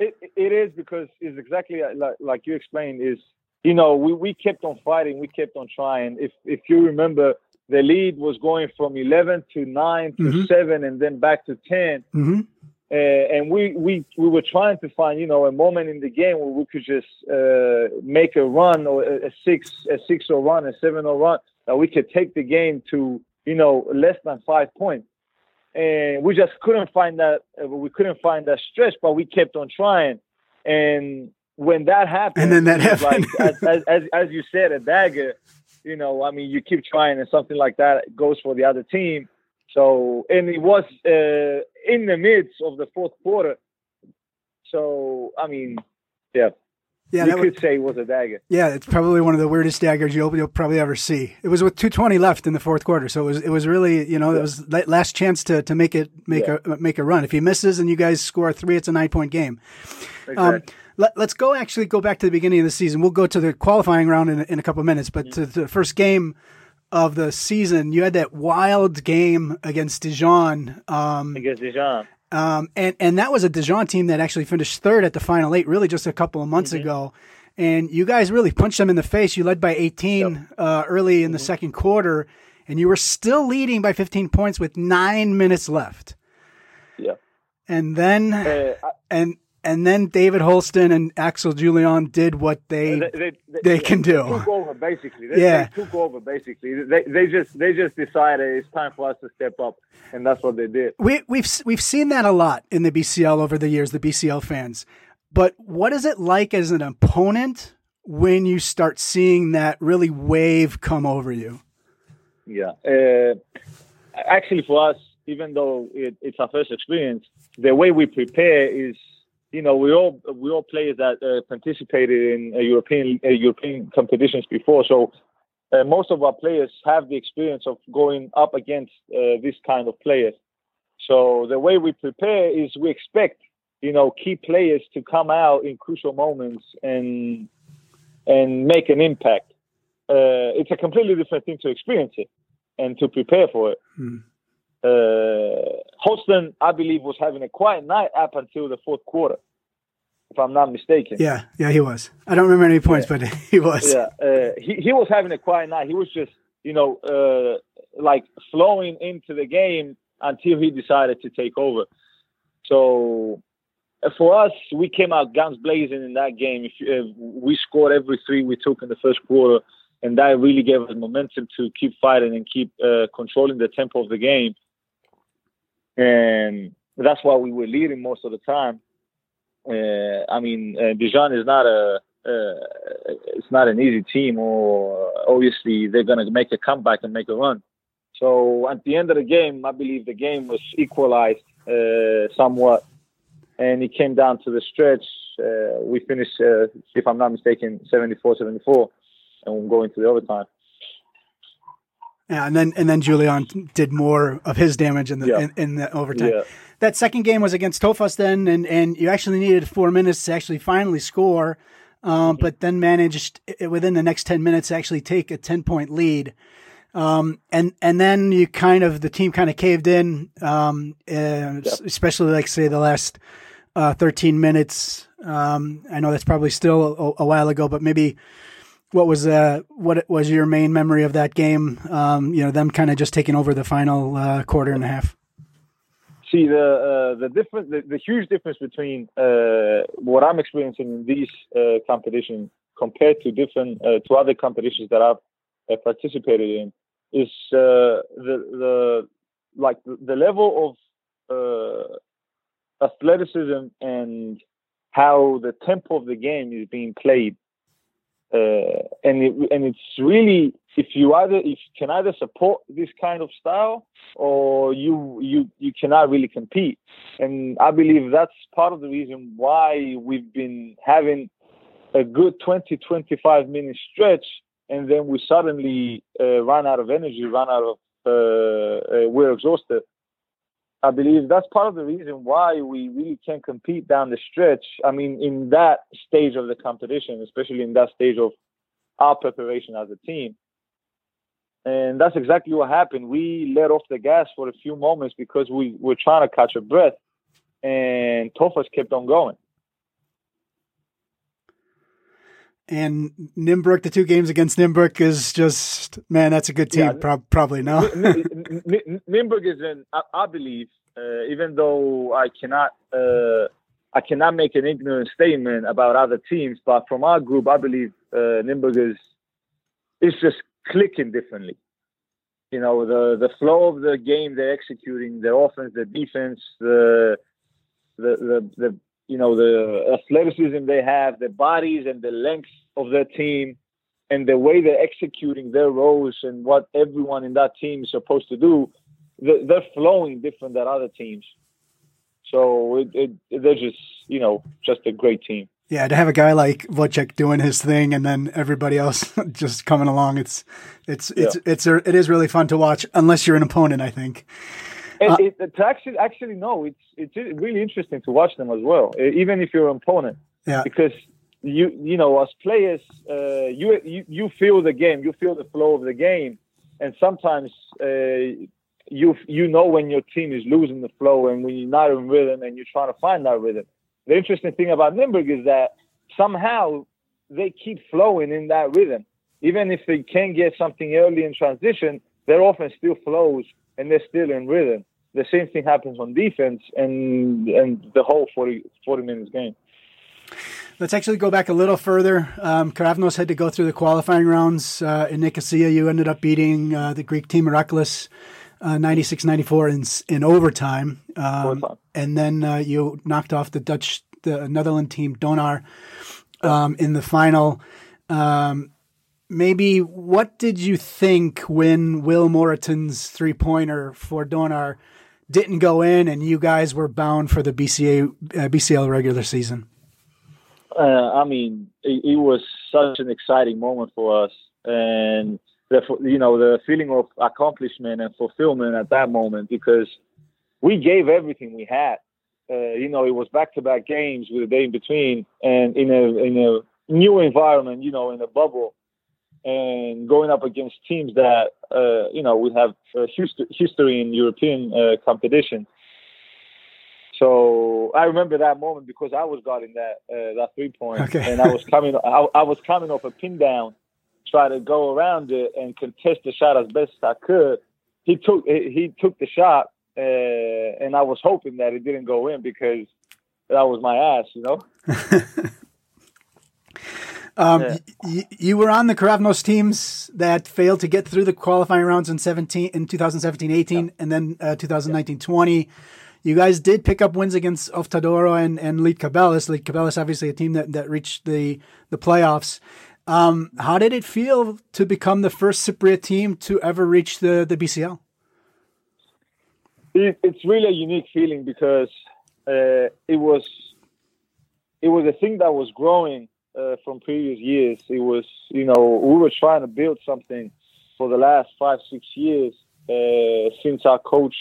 It, it is because it's exactly like, like you explained is, you know, we, we kept on fighting. We kept on trying. If if you remember, the lead was going from eleven to nine to mm-hmm. seven and then back to ten. Mm-hmm. Uh, and we, we, we were trying to find, you know, a moment in the game where we could just uh, make a run or a, a six, a six or run, a seven or run. That we could take the game to, you know, less than five points. And we just couldn't find that. We couldn't find that stretch, but we kept on trying. And when that happened, and then that happened. Like, as, as, as, as you said, a dagger, you know, I mean, you keep trying and something like that goes for the other team. So, and it was uh, in the midst of the fourth quarter. So, I mean, yeah. Yeah, you could was, say it was a dagger. Yeah, it's probably one of the weirdest daggers you'll, you'll probably ever see. It was with two twenty left in the fourth quarter, so it was it was really, you know, yeah. it was that last chance to, to make it make yeah. a make a run. If he misses and you guys score three, it's a nine point game. Exactly. Um, let, let's go actually go back to the beginning of the season. We'll go to the qualifying round in, in a couple of minutes, but mm-hmm. to, to the first game of the season, you had that wild game against Dijon. Um, against Dijon. Um, and, and that was a Dijon team that actually finished third at the final eight, really just a couple of months mm-hmm. ago. And you guys really punched them in the face. You led by eighteen yep. uh, early in mm-hmm. the second quarter, and you were still leading by fifteen points with nine minutes left. Yeah. And then uh, I, and and then David Holston and Axel Julian did what they they, they, they, they can do. They took over basically. They, yeah. they took over basically. They they just they just decided it's time for us to step up, and that's what they did. We we've we've seen that a lot in the B C L over the years, the B C L fans. But what is it like as an opponent when you start seeing that really wave come over you? Yeah. Uh, actually for us, even though it, it's our first experience, the way we prepare is You know, we all we all players that uh, participated in uh, European uh, European competitions before, so uh, most of our players have the experience of going up against uh, this kind of players. So the way we prepare is we expect, you know, key players to come out in crucial moments and and make an impact. Uh, it's a completely different thing to experience it and to prepare for it. Hmm. Uh, Holston, I believe, was having a quiet night up until the fourth quarter, if I'm not mistaken. Yeah, yeah, he was. I don't remember any points, yeah. but he was. Yeah, uh, he he was having a quiet night. He was just, you know, uh, like flowing into the game until he decided to take over. So for us, we came out guns blazing in that game. If, if we scored every three we took in the first quarter, and that really gave us momentum to keep fighting and keep uh, controlling the tempo of the game. And that's why we were leading most of the time. Uh, I mean, uh, Dijon is not a uh, it's not an easy team, or obviously they're going to make a comeback and make a run. So at the end of the game, I believe the game was equalized uh, somewhat. And it came down to the stretch. Uh, we finished, uh, if I'm not mistaken, seventy-four seventy-four. And we'll go into the overtime. Yeah, and then and then Julian did more of his damage in the yeah. in, in the overtime. Yeah. That second game was against TOFAS then, and, and you actually needed four minutes to actually finally score, um, mm-hmm. but then managed within the next ten minutes to actually take a ten-point lead. Um, and and then you kind of the team kind of caved in, um, yeah. especially like say the last uh, thirteen minutes. Um, I know that's probably still a, a while ago, but maybe. What was uh what was your main memory of that game? Um, you know, them kind of just taking over the final uh, quarter and a half. See the uh, the difference, the, the huge difference between uh, what I'm experiencing in these uh, competitions compared to different uh, to other competitions that I've uh, participated in is uh, the the like the level of uh, athleticism and how the tempo of the game is being played. Uh, and it, and it's really if you either if you can either support this kind of style or you you you cannot really compete. And I believe that's part of the reason why we've been having a good twenty, twenty-five minute stretch, and then we suddenly uh, run out of energy, run out of uh, uh, we're exhausted. I believe that's part of the reason why we really can't compete down the stretch. I mean, in that stage of the competition, especially in that stage of our preparation as a team. And that's exactly what happened. We let off the gas for a few moments because we were trying to catch a breath, and TOFAS kept on going. And Nymburk, the two games against Nymburk is just, man, that's a good team, yeah. pro- probably, no? Nymburk is, in, I, I believe, uh, even though I cannot uh, I cannot make an ignorant statement about other teams, but from our group, I believe uh, Nymburk is it's just clicking differently. You know, the, the flow of the game they're executing, their offense, their defense, the the the... the you know, the athleticism they have, the bodies and the length of their team, and the way they're executing their roles and what everyone in that team is supposed to do, they're flowing different than other teams. So it, it, they're just, you know, just a great team. Yeah, to have a guy like Vocek doing his thing and then everybody else just coming along, it's it's it's yeah. it's, it's it is really fun to watch, unless you're an opponent, I think. It, it, it, to actually, actually, no, it's it's really interesting to watch them as well, even if you're an opponent. Yeah. Because, you you know, as players, uh, you, you you feel the game, you feel the flow of the game. And sometimes uh, you you know when your team is losing the flow and when you're not in rhythm and you're trying to find that rhythm. The interesting thing about Nymburk is that somehow they keep flowing in that rhythm. Even if they can get something early in transition, their offense still flows and they're still in rhythm. The same thing happens on defense and and the whole forty, forty minutes game. Let's actually go back a little further. Um, Keravnos had to go through the qualifying rounds. Uh, in Nicosia, you ended up beating uh, the Greek team, Iraklis, uh, ninety-six ninety-four in, in overtime. Um, and then uh, you knocked off the Dutch, the Netherlands team, Donar, um, in the final. Um Maybe what did you think when Will Moreton's three-pointer for Donar didn't go in and you guys were bound for the B C A, uh, B C L regular season? Uh, I mean, it, it was such an exciting moment for us. And, the, you know, the feeling of accomplishment and fulfillment at that moment, because we gave everything we had. Uh, you know, it was back-to-back games with a day in between, and in a in a new environment, you know, in a bubble, and going up against teams that, uh, you know, we have uh, history in European uh, competition. So I remember that moment because I was guarding that uh, that three point, okay. and I was coming I, I was coming off a pin down, try to go around it and contest the shot as best I could. He took he, he took the shot. Uh, and I was hoping that it didn't go in because that was my ass, you know? um, yeah. y- you were on the Keravnos teams that failed to get through the qualifying rounds in seventeen, in twenty seventeen eighteen yeah. and then uh, twenty nineteen twenty. You guys did pick up wins against Oftadoro and, and Litkabelis. Litkabelis, obviously a team that, that reached the, the playoffs. Um, how did it feel to become the first Cypriot team to ever reach the, the B C L? It's really a unique feeling because uh, it was it was a thing that was growing uh, from previous years. It was, you know, we were trying to build something for the last five, six years uh, since our coach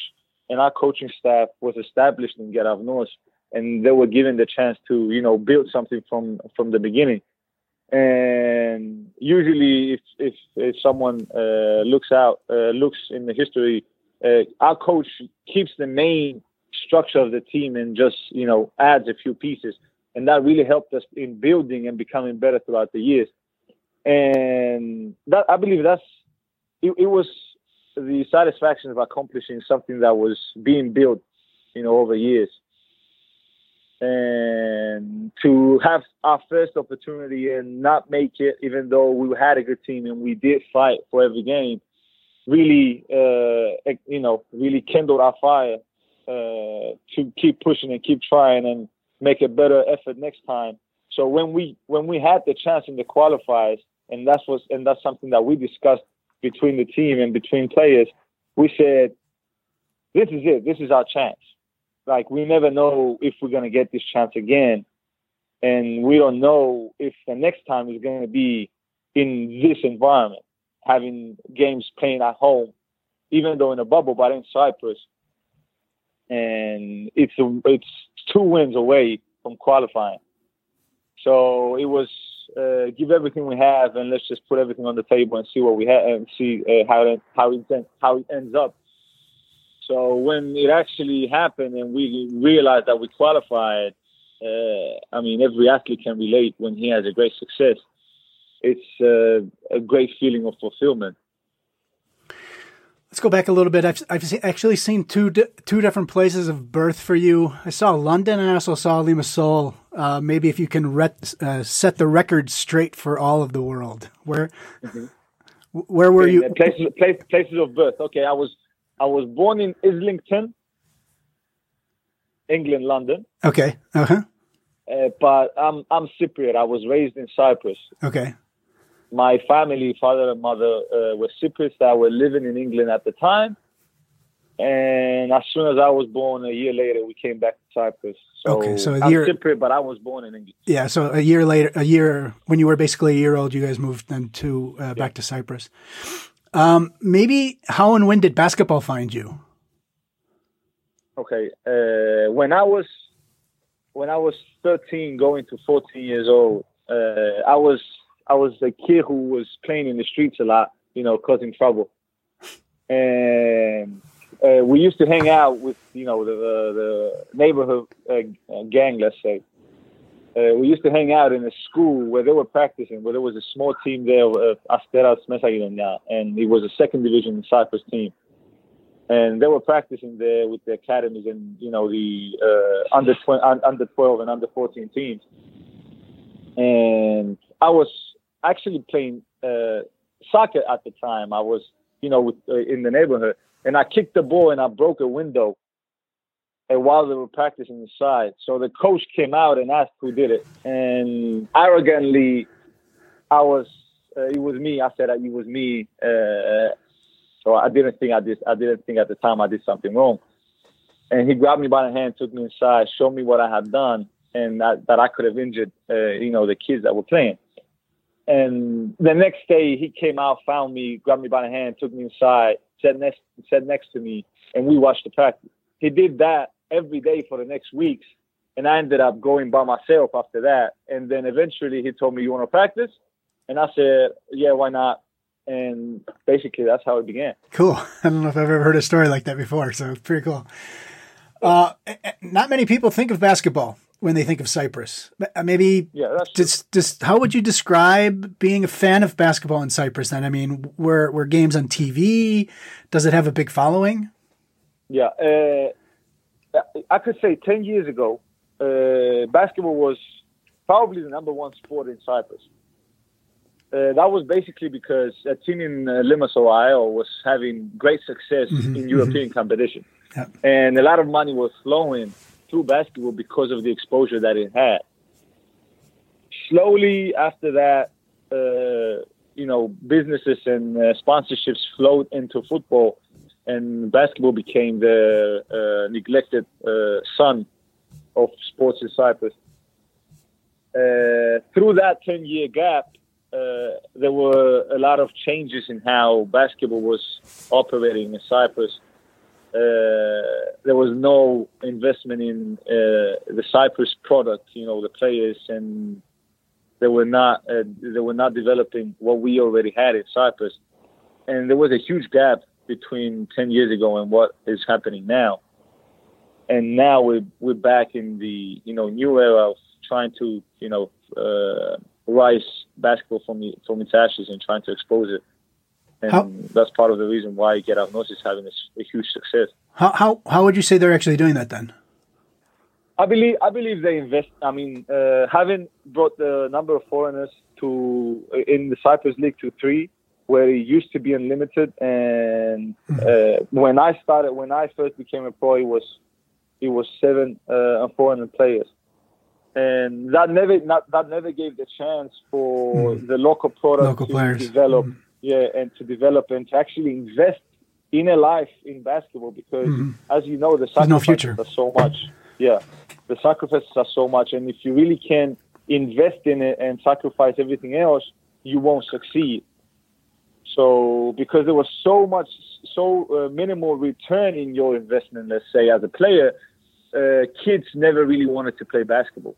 and our coaching staff was established in Keravnos, and they were given the chance to, you know, build something from, from the beginning. And usually if, if, if someone uh, looks out, uh, looks in the history, Uh, our coach keeps the main structure of the team and just, you know, adds a few pieces. And that really helped us in building and becoming better throughout the years. And that, I believe that's, it, it was the satisfaction of accomplishing something that was being built, you know, over years. And to have our first opportunity and not make it, even though we had a good team and we did fight for every game, really, uh, you know, really kindled our fire uh, to keep pushing and keep trying and make a better effort next time. So when we when we had the chance in the qualifiers, and that's was and that's something that we discussed between the team and between players, we said, "This is it. This is our chance. Like, we never know if we're gonna get this chance again, and we don't know if the next time is gonna be in this environment." Having games playing at home, even though in a bubble, but in Cyprus. And it's a, it's two wins away from qualifying. So it was uh, give everything we have and let's just put everything on the table and see what we have and see uh, how, it, how, it, how it ends up. So when it actually happened and we realized that we qualified, uh, I mean, every athlete can relate when he has a great success. It's uh, a great feeling of fulfillment. Let's go back a little bit. I've, I've actually seen two di- two different places of birth for you. I saw London and I also saw Limassol. Uh, maybe if you can ret- uh, set the record straight for all of the world. Where mm-hmm. where were in, you? Uh, places, place, places of birth. Okay, I was I was born in Islington, England, London. Okay. Uh huh. Uh, but I'm I'm Cypriot. I was raised in Cyprus. Okay. My family, father and mother, uh, were Cypriots that were living in England at the time. And as soon as I was born, a year later, we came back to Cyprus. So okay, so a I'm year, Cypriot, but I was born in England. Yeah, so a year later, a year when you were basically a year old, you guys moved then to uh, back yeah. to Cyprus. Um, maybe how and when did basketball find you? Okay, uh, when I was when I was thirteen, going to fourteen years old, uh, I was. I was a kid who was playing in the streets a lot, you know, causing trouble. And uh, we used to hang out with, you know, the, the neighborhood uh, gang, let's say. Uh, we used to hang out in a school where they were practicing, where there was a small team there, Asteras Mesagidonia, and it was a second division Cyprus team. And they were practicing there with the academies and, you know, the uh, under, tw- under twelve and under fourteen teams. And I was actually playing uh, soccer at the time. I was, you know, with, uh, in the neighborhood. And I kicked the ball and I broke a window and while they were practicing inside. So the coach came out and asked who did it. And arrogantly, I was, uh, it was me. I said it was me. Uh, so I didn't think I did, I didn't think at the time I did something wrong. And he grabbed me by the hand, took me inside, showed me what I had done. And that, that I could have injured, uh, you know, the kids that were playing. And the next day he came out, found me, grabbed me by the hand, took me inside, sat next, sat next to me, and we watched the practice. he did that every day for the next weeks. And I ended up going by myself after that. And then eventually he told me, you want to practice? And I said, yeah, why not? And basically that's how it began. Cool. I don't know if I've ever heard a story like that before. So it's pretty cool. Uh, not many people think of basketball when they think of Cyprus. Maybe yeah, that's just, just how would you describe being a fan of basketball in Cyprus then? I mean, were, were games on T V? Does it have a big following? Yeah. Uh, I could say ten years ago, uh, basketball was probably the number one sport in Cyprus. Uh, that was basically because a team in uh, Limoges, Ohio was having great success mm-hmm, in European mm-hmm. competition. Yeah. And a lot of money was flowing through basketball because of the exposure that it had. Slowly after that, uh, you know, businesses and uh, sponsorships flowed into football, and basketball became the uh, neglected uh, son of sports in Cyprus. Uh, through that ten-year gap, Uh, there were a lot of changes in how basketball was operating in Cyprus. Uh, there was no investment in uh, the Cyprus product, you know, the players, and they were not uh, they were not developing what we already had in Cyprus. And there was a huge gap between ten years ago and what is happening now. And now we're we're back in the you know new era of trying to you know. Uh, rise basketball from the, from its ashes and trying to expose it. And how, that's part of the reason why Keravnos is having a, a huge success. How, how how would you say they're actually doing that then? I believe I believe they invest. I mean, uh, having brought the number of foreigners to in the Cyprus League to three, where it used to be unlimited. And uh, when I started, when I first became a pro, it was it was seven uh, foreign players. And that never not, that never gave the chance for mm. the local product local to players. develop, mm. yeah, and to develop and to actually invest in a life in basketball because, mm. as you know, the sacrifices no are so much. Yeah, the sacrifices are so much, and if you really can invest in it and sacrifice everything else, you won't succeed. So, because there was so much, so uh, minimal return in your investment, let's say, as a player. Uh, kids never really wanted to play basketball.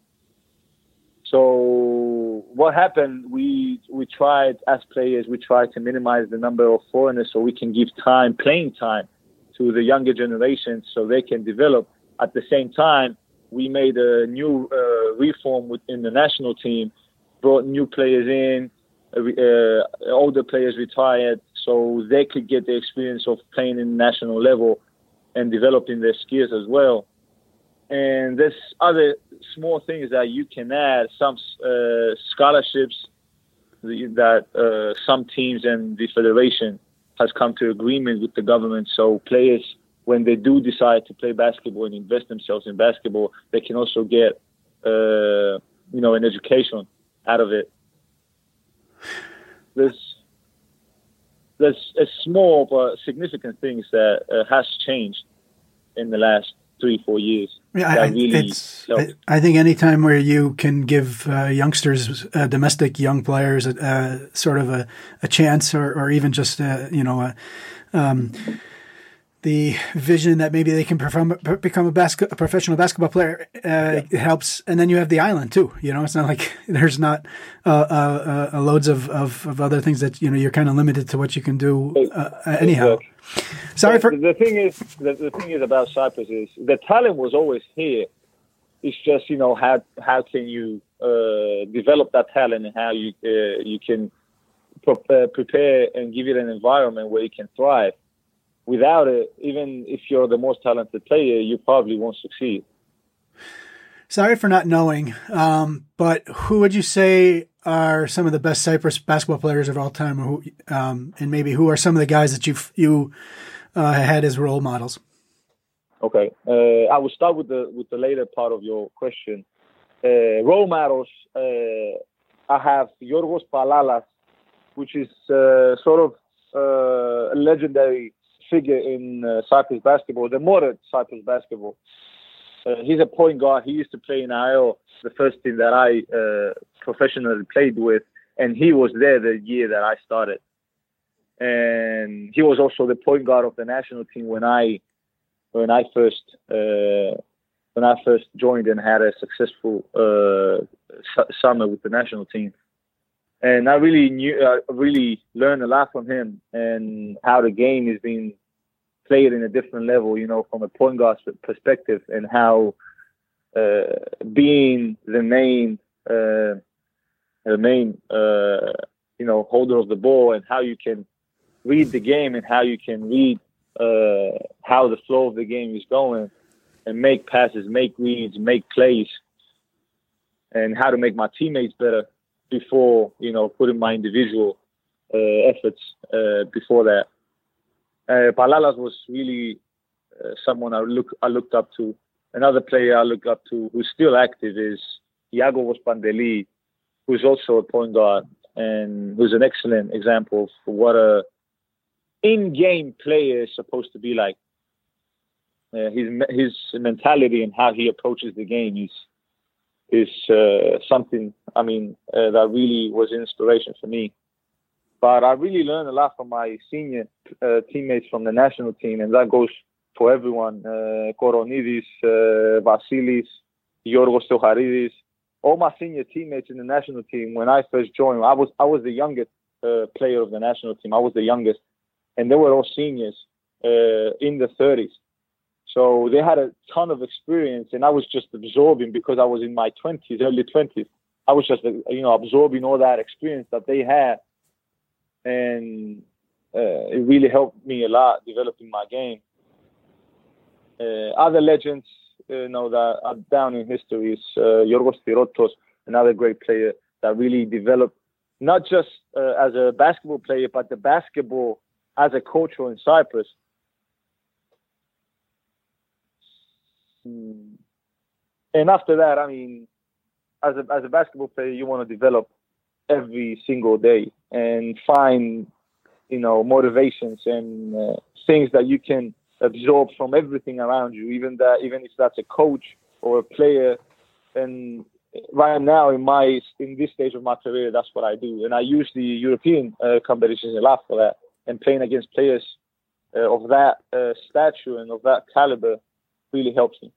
So what happened, we we tried, as players, we tried to minimize the number of foreigners so we can give time, playing time, to the younger generation so they can develop. At the same time, we made a new uh, reform within the national team, brought new players in, uh, older players retired, so they could get the experience of playing in the national level and developing their skills as well. And there's other small things that you can add, some uh, scholarships that uh, some teams and the federation has come to agreement with the government. So players, when they do decide to play basketball and invest themselves in basketball, they can also get, uh, you know, an education out of it. There's there's a small but significant things that uh, has changed in the last three, four years. Yeah, I, really I, I think any time where you can give uh, youngsters, uh, domestic young players, uh, sort of a, a chance, or, or even just uh, you know, uh, um, the vision that maybe they can perform, become a, basket, a professional basketball player, uh, yeah. It helps. And then you have the island too. You know, it's not like there's not uh, uh, uh, loads of, of, of other things that you know you're kind of limited to what you can do uh, anyhow. Exactly. Sorry for the thing is the, the thing is about Cyprus is the talent was always here. It's just you know how how can you uh, develop that talent and how you uh, you can pre- prepare and give it an environment where you can thrive. Without it, even if you're the most talented player, you probably won't succeed. Sorry for not knowing, um, but who would you say are some of the best Cyprus basketball players of all time, or who, um, and maybe who are some of the guys that you've, you uh, had as role models? Okay, uh, I will start with the with the later part of your question. Uh, role models, uh, I have Yorgos Palalas, which is uh, sort of uh, a legendary figure in uh, Cyprus basketball, the modern Cyprus basketball. Uh, he's a point guard. He used to play in I O, the first team that I uh, professionally played with, and he was there the year that I started. And he was also the point guard of the national team when I when I first uh, when I first joined and had a successful uh, su- summer with the national team. And I really knew, I really learned a lot from him and how the game is being played in a different level, you know, from a point guard perspective, and how uh, being the main, uh, the main, uh, you know, holder of the ball, and how you can read the game, and how you can read uh, how the flow of the game is going, and make passes, make reads, make plays, and how to make my teammates better. Before, you know, putting my individual uh, efforts uh, before that, uh, Palalas was really uh, someone I look I looked up to. Another player I look up to, who's still active, is Iago Vospandeli, who's also a point guard and who's an excellent example for what a in-game player is supposed to be like. Uh, his his mentality and how he approaches the game is. is uh, something, I mean, uh, that really was an inspiration for me. But I really learned a lot from my senior uh, teammates from the national team, and that goes for everyone. Uh, Koronidis, uh, Vasilis, Yorgos Teoharidis, all my senior teammates in the national team. When I first joined, I was I was the youngest uh, player of the national team. I was the youngest, and they were all seniors uh, in the thirties. So they had a ton of experience, and I was just absorbing, because I was in my twenties, early twenties. I was just, you know, absorbing all that experience that they had, and uh, it really helped me a lot developing my game. Uh, other legends, you know, that are down in history is uh, Yorgos Thirotos, another great player that really developed not just uh, as a basketball player, but the basketball as a culture in Cyprus. And after that, I mean, as a as a basketball player, you want to develop every single day and find, you know, motivations and uh, things that you can absorb from everything around you, even that even if that's a coach or a player. And right now, in my in this stage of my career, that's what I do, and I use the European uh, competitions a lot for that. And playing against players uh, of that uh, stature and of that caliber really helps me.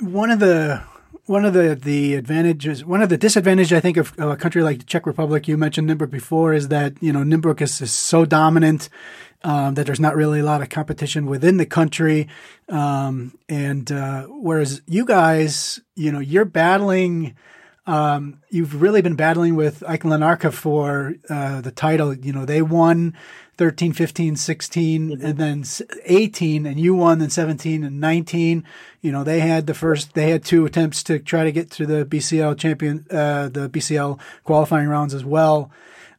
One of the one of the, the advantages, one of the disadvantages, I think, of, of a country like the Czech Republic, you mentioned Nymburk before, is that, you know, Nymburk is, is so dominant um, that there's not really a lot of competition within the country. Um, and uh, whereas you guys, you know, you're battling. Um, you've really been battling with Ike Lanarka for uh, the title. You know, they won thirteen, fifteen, sixteen, mm-hmm. and then eighteen, and you won then seventeen and nineteen. You know, they had the first, they had two attempts to try to get to the B C L champion, uh, the B C L qualifying rounds as well.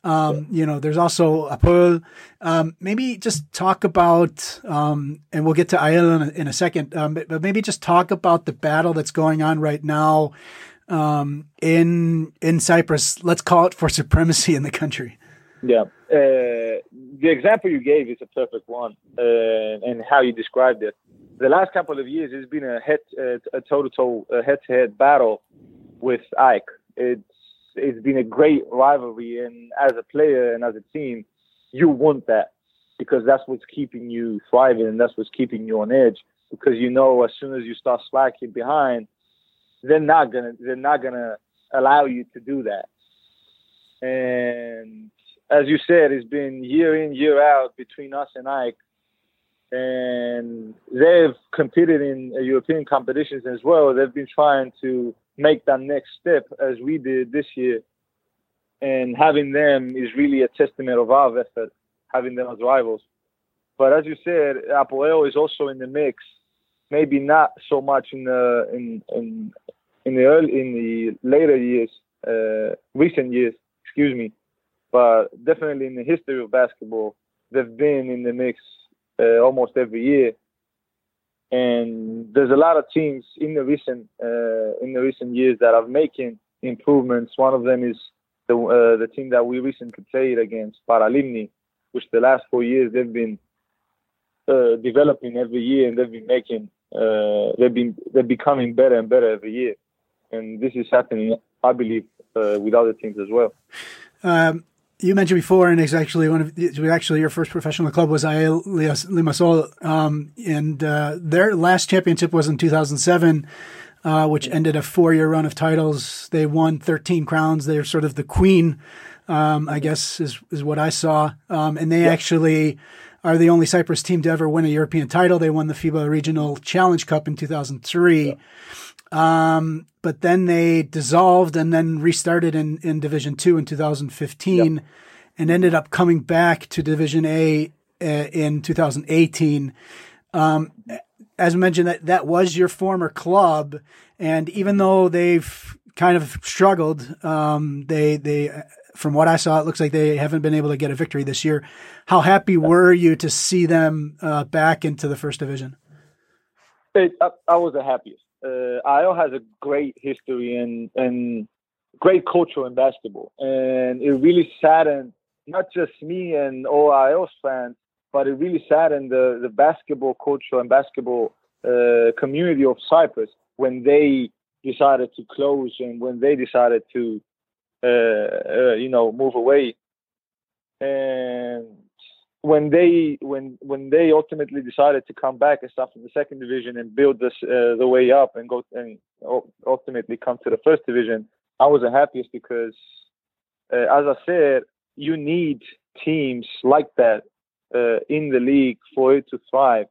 Um, you know, there's also Hapoel. Um, maybe just talk about, um, and we'll get to Ayala in, in a second, um, but, but maybe just talk about the battle that's going on right now. Um, in in Cyprus, let's call it, for supremacy in the country. Yeah, uh, the example you gave is a perfect one, uh, and how you described it. The last couple of years, it's been a head, uh, a toe-to-toe, uh, head-to-head battle with Ike. It's it's been a great rivalry, and as a player and as a team, you want that, because that's what's keeping you thriving, and that's what's keeping you on edge. Because you know, as soon as you start slacking behind, They're not gonna. They're not gonna allow you to do that. And as you said, it's been year in, year out between us and Ike, and they've competed in European competitions as well. They've been trying to make that next step as we did this year, and having them is really a testament of our effort, having them as rivals. But as you said, Hapoel is also in the mix. Maybe not so much in the in in, in the early in the later years, uh, recent years, excuse me, but definitely in the history of basketball, they've been in the mix uh, almost every year. And there's a lot of teams in the recent uh, in the recent years that are making improvements. One of them is the uh, the team that we recently played against, Paralimni, which the last four years they've been uh, developing every year, and they've been making. Uh, they've been they're becoming better and better every year, and this is happening, I believe, uh, with other teams as well. Um, you mentioned before, and it's actually one of the, actually your first professional club was A E L Limassol, um, and uh, their last championship was in two thousand seven, uh, which ended a four-year run of titles. They won thirteen crowns. They're sort of the queen, um, I guess, is is what I saw. Um, and they yeah. actually are the only Cyprus team to ever win a European title. They won the FIBA Regional Challenge Cup in two thousand three. Yeah. Um, but then they dissolved and then restarted in, in Division Two in two thousand fifteen, yep. and ended up coming back to Division A uh, in two thousand eighteen. Um, as mentioned, that, that was your former club, and even though they've kind of struggled, um, they they from what I saw, it looks like they haven't been able to get a victory this year. How happy were you to see them uh, back into the first division? It, I, I was the happiest. Uh, A E L has a great history and, and great culture in basketball. And it really saddened not just me and all A E L's fans, but it really saddened the, the basketball culture and basketball uh, community of Cyprus when they decided to close and when they decided to, uh, uh, you know, move away. And when they when when they ultimately decided to come back and start from the second division and build this uh, the way up and go and ultimately come to the first division, I was the happiest because, uh, as I said, you need teams like that uh, in the league for it to thrive.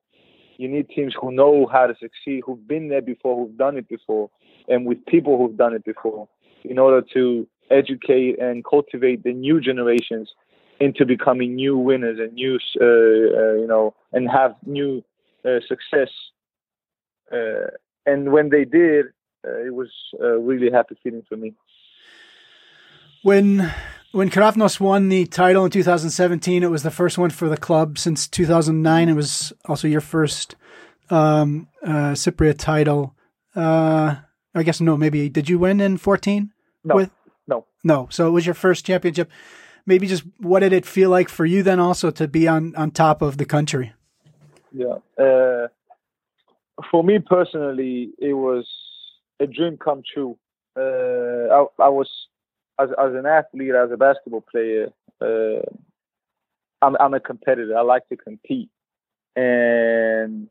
You need teams who know how to succeed, who've been there before, who've done it before, and with people who've done it before, in order to educate and cultivate the new generations into becoming new winners and new, uh, uh, you know, and have new uh, success. Uh, and when they did, uh, it was a really happy feeling for me. When when Keravnos won the title in two thousand seventeen, it was the first one for the club since two thousand nine. It was also your first um, uh, Cypriot title. Uh, I guess no, maybe did you win in fourteen? No, with? no, no. So it was your first championship. Maybe just what did it feel like for you then also to be on, on top of the country? Yeah. Uh, for me personally, it was a dream come true. Uh, I, I was, as, as an athlete, as a basketball player, uh, I'm, I'm a competitor. I like to compete. And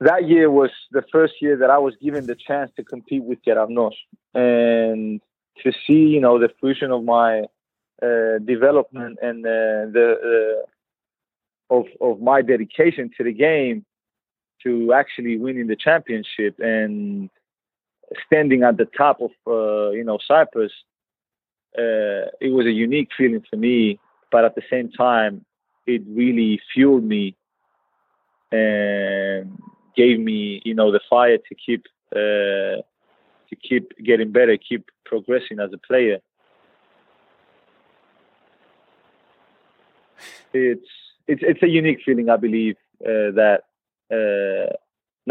that year was the first year that I was given the chance to compete with Keravnos. And to see, you know, the fruition of my Uh, development and uh, the uh, of of my dedication to the game, to actually winning the championship and standing at the top of uh, you know Cyprus, uh, it was a unique feeling for me. But at the same time, it really fueled me and gave me you know the fire to keep uh, to keep getting better, keep progressing as a player. It's it's it's a unique feeling, I believe, uh, that uh,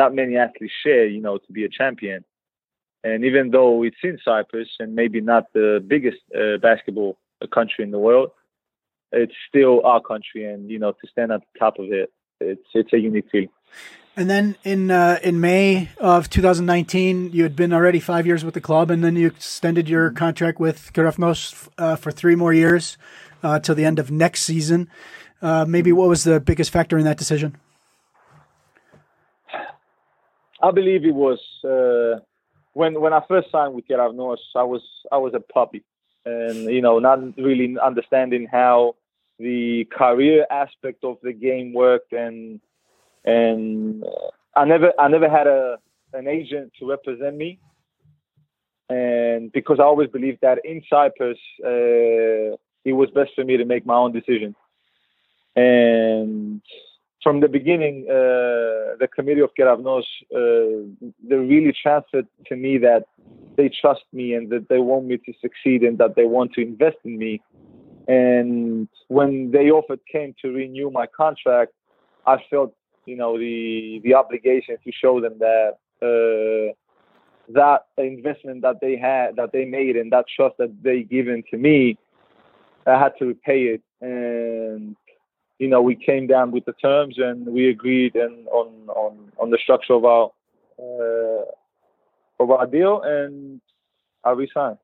not many athletes share, you know, to be a champion. And even though it's in Cyprus and maybe not the biggest uh, basketball country in the world, it's still our country, and you know, to stand at the top of it, it's it's a unique feeling. And then in uh, in May of two thousand nineteen, you had been already five years with the club, and then you extended your contract with Keravnos uh, for three more years. Uh, till the end of next season. Uh, maybe what was the biggest factor in that decision? I believe it was uh, when when I first signed with Keravnos, I was I was a puppy, and you know not really understanding how the career aspect of the game worked, and and I never I never had a an agent to represent me, and because I always believed that in Cyprus. Uh, It was best for me to make my own decision. And from the beginning, uh, the committee of Keravnos, uh, they really transferred to me that they trust me and that they want me to succeed and that they want to invest in me. And when they offered came to renew my contract, I felt, you know, the the obligation to show them that uh, that investment that they had, that they made, and that trust that they given to me, I had to repay it, and you know we came down with the terms, and we agreed and on on on the structure of our uh, of our deal, and I resigned.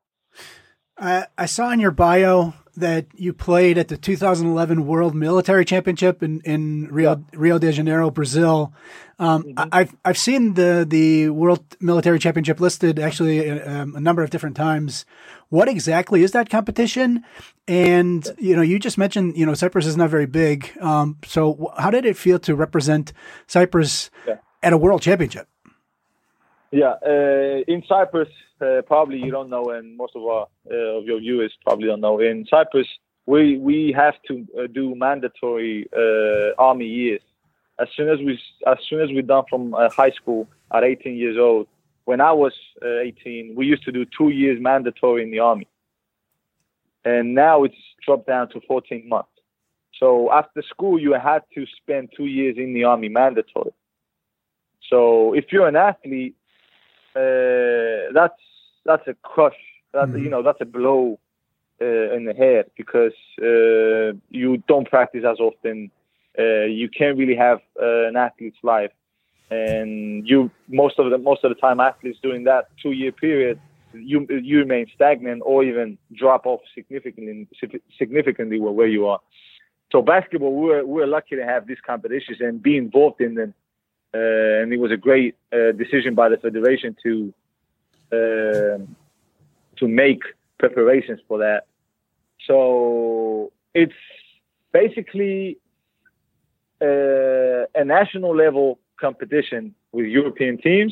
I I saw in your bio that you played at the two thousand eleven World Military Championship in, in Rio, Rio de Janeiro, Brazil. Um, mm-hmm. I've, I've seen the, the World Military Championship listed actually a, a number of different times. What exactly is that competition? And, you know, you just mentioned, you know, Cyprus is not very big. Um, so how did it feel to represent Cyprus yeah. at a World Championship? Yeah, uh, in Cyprus, uh, probably you don't know, and most of our uh, of your viewers probably don't know. In Cyprus, we we have to uh, do mandatory uh, army years. As soon as we as soon as we done from uh, high school at eighteen years old. When I was uh, eighteen, we used to do two years mandatory in the army, and now it's dropped down to fourteen months. So after school, you had to spend two years in the army mandatory. So if you're an athlete. Uh, that's that's a crush. That mm-hmm. you know, that's a blow uh, in the head because uh, you don't practice as often. Uh, you can't really have uh, an athlete's life, and you most of the most of the time athletes during that two year period, you you remain stagnant or even drop off significantly significantly where you are. So basketball, we're we're lucky to have these competitions and be involved in them. Uh, and it was a great uh, decision by the federation to uh, to make preparations for that. So it's basically uh, a national level competition with European teams,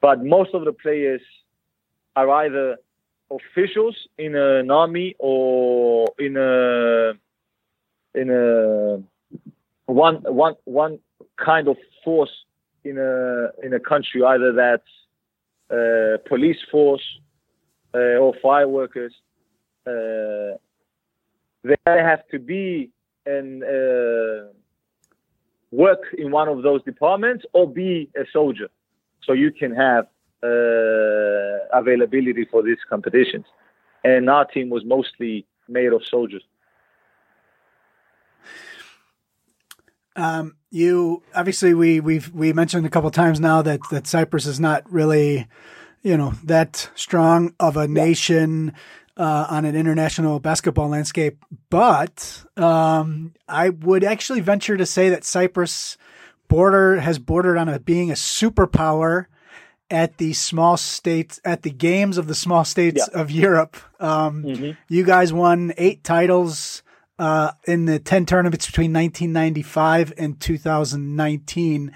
but most of the players are either officials in an army or in a in a one one one. kind of force in a in a country, either that's uh, police force uh, or fire workers. Uh, they have to be and uh, work in one of those departments or be a soldier, so you can have uh, availability for these competitions. And our team was mostly made of soldiers. Um, you obviously we we've we mentioned a couple of times now that, that Cyprus is not really, you know, that strong of a nation uh, on an international basketball landscape. But um, I would actually venture to say that Cyprus border has bordered on a, being a superpower at the small states at the games of the small states yeah. of Europe. Um, mm-hmm. You guys won eight titles. Uh, in the ten tournaments between nineteen ninety-five and two thousand nineteen,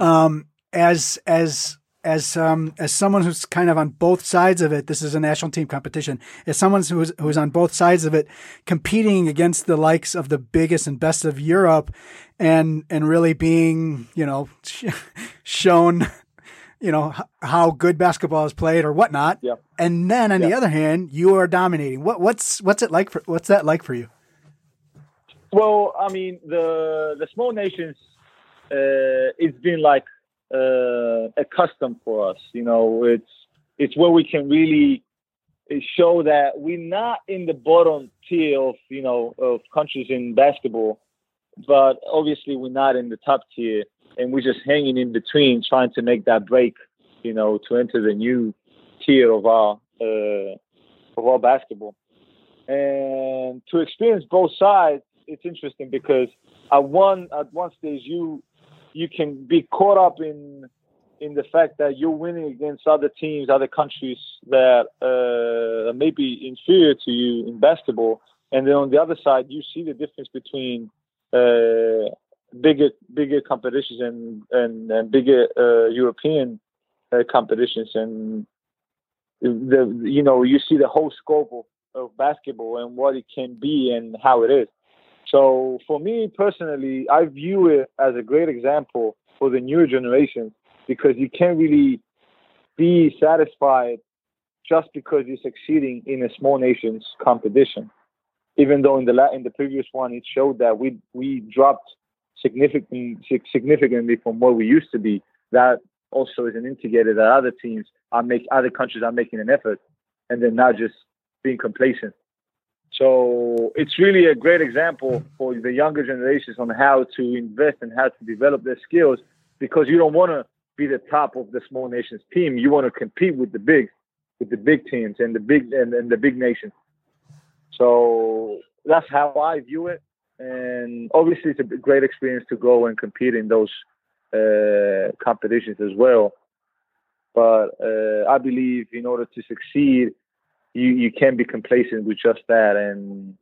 um, as as as um, as someone who's kind of on both sides of it, this is a national team competition. As someone who's who's on both sides of it, competing against the likes of the biggest and best of Europe, and and really being you know shown you know how good basketball is played or whatnot. Yeah. And then on yeah. the other hand, you are dominating. What what's what's it like for what's that like for you? Well, I mean, the the small nations, uh, it's been like uh, a custom for us. You know, it's it's where we can really show that we're not in the bottom tier of you know of countries in basketball, but obviously we're not in the top tier, and we're just hanging in between, trying to make that break, you know, to enter the new tier of our uh, of our basketball, and to experience both sides. It's interesting because at one at one stage you you can be caught up in in the fact that you're winning against other teams, other countries that uh, may be inferior to you in basketball, and then on the other side you see the difference between uh, bigger bigger competitions and and, and bigger uh, European uh, competitions, and the you know you see the whole scope of, of basketball and what it can be and how it is. So for me personally, I view it as a great example for the newer generation because you can't really be satisfied just because you're succeeding in a small nations competition. Even though in the la- in the previous one, it showed that we we dropped significant, significantly from where we used to be. That also is an indicator that other teams are make other countries are making an effort, and they're not just being complacent. So it's really a great example for the younger generations on how to invest and how to develop their skills, because you don't want to be the top of the small nations team. You want to compete with the big, with the big teams and the big and, and the big nations. So that's how I view it. And obviously, it's a great experience to go and compete in those uh, competitions as well. But uh, I believe in order to succeed, you, you can't be complacent with just that. And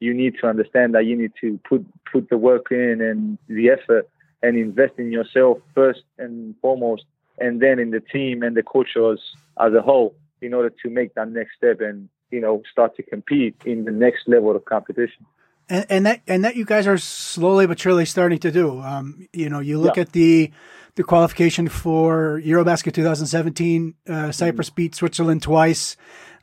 you need to understand that you need to put, put the work in and the effort and invest in yourself first and foremost, and then in the team and the coaches as a whole in order to make that next step and, you know, start to compete in the next level of competition. And, and that and that you guys are slowly but surely starting to do. Um, you know, you look yeah. at the the qualification for Eurobasket twenty seventeen, uh, Cyprus mm-hmm. beat Switzerland twice,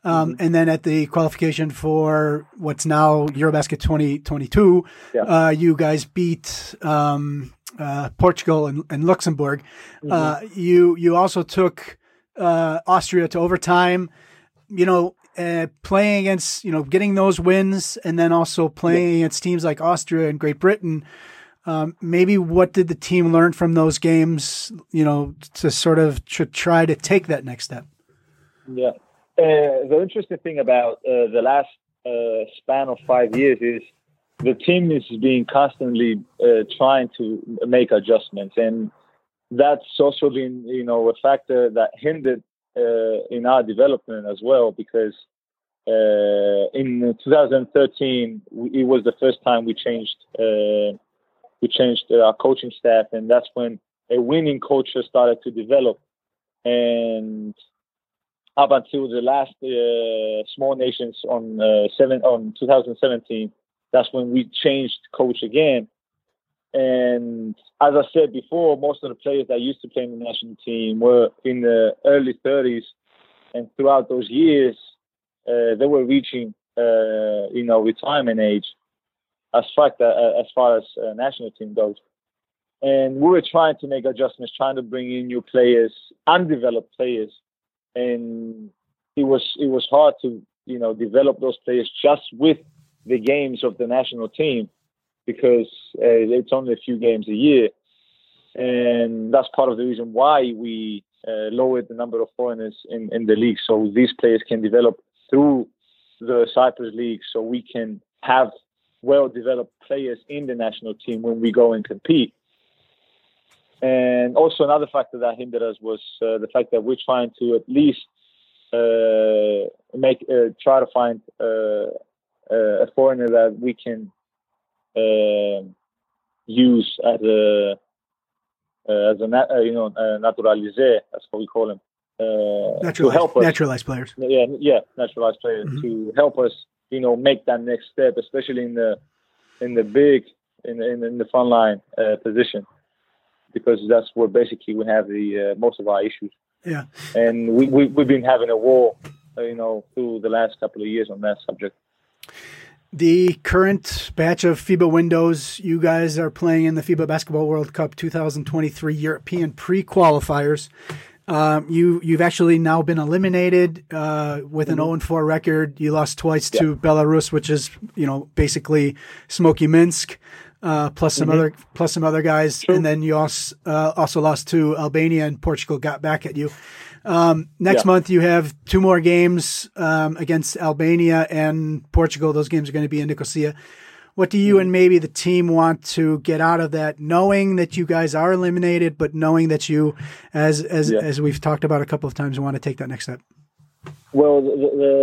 um, mm-hmm. and then at the qualification for what's now Eurobasket twenty twenty-two, yeah. uh, you guys beat um, uh, Portugal and, and Luxembourg. Mm-hmm. Uh, you you also took uh, Austria to overtime. You know. Uh, playing against, you know, getting those wins and then also playing yeah. against teams like Austria and Great Britain, um, maybe what did the team learn from those games, you know, to sort of to try to take that next step? Yeah. Uh, the interesting thing about uh, the last uh, span of five years is the team is being constantly uh, trying to make adjustments. And that's also been, you know, a factor that hindered Uh, in our development as well, because uh, in twenty thirteen we, it was the first time we changed uh, we changed our coaching staff, and that's when a winning culture started to develop. And up until the last uh, small nations on uh, seven on twenty seventeen, that's when we changed coach again. And as I said before, most of the players that used to play in the national team were in the early thirties, and throughout those years, uh, they were reaching, uh, you know, retirement age, as far as, as far as uh, national team goes. And we were trying to make adjustments, trying to bring in new players, undeveloped players, and it was it was hard to, you know, develop those players just with the games of the national team, because uh, it's only a few games a year. And that's part of the reason why we uh, lowered the number of foreigners in, in the league, so these players can develop through the Cyprus League, so we can have well-developed players in the national team when we go and compete. And also another factor that hindered us was uh, the fact that we're trying to at least uh, make uh, try to find uh, a foreigner that we can Uh, use as a uh, as a nat- uh, you know uh, naturalize, that's what we call them, uh, to help us naturalized players. Yeah, yeah, naturalized players mm-hmm. to help us, you know, make that next step, especially in the in the big in in, in the front line uh, position, because that's where basically we have the uh, most of our issues. Yeah, and we, we we've been having a war, uh, you know, through the last couple of years on that subject. The current batch of FIBA windows, you guys are playing in the FIBA Basketball World Cup twenty twenty-three European pre-qualifiers. Um, you, you've actually now been eliminated uh, with an oh and four record. You lost twice yeah. to Belarus, which is, you know, basically Smoky Minsk, uh, plus some mm-hmm. other plus some other guys. True. And then you also, uh, also lost to Albania, and Portugal got back at you. Um, next yeah. month you have two more games um, against Albania and Portugal. Those games are going to be in Nicosia. What do you and maybe the team want to get out of that, knowing that you guys are eliminated, but knowing that you, as as yeah. as we've talked about a couple of times, want to take that next step? Well, the the,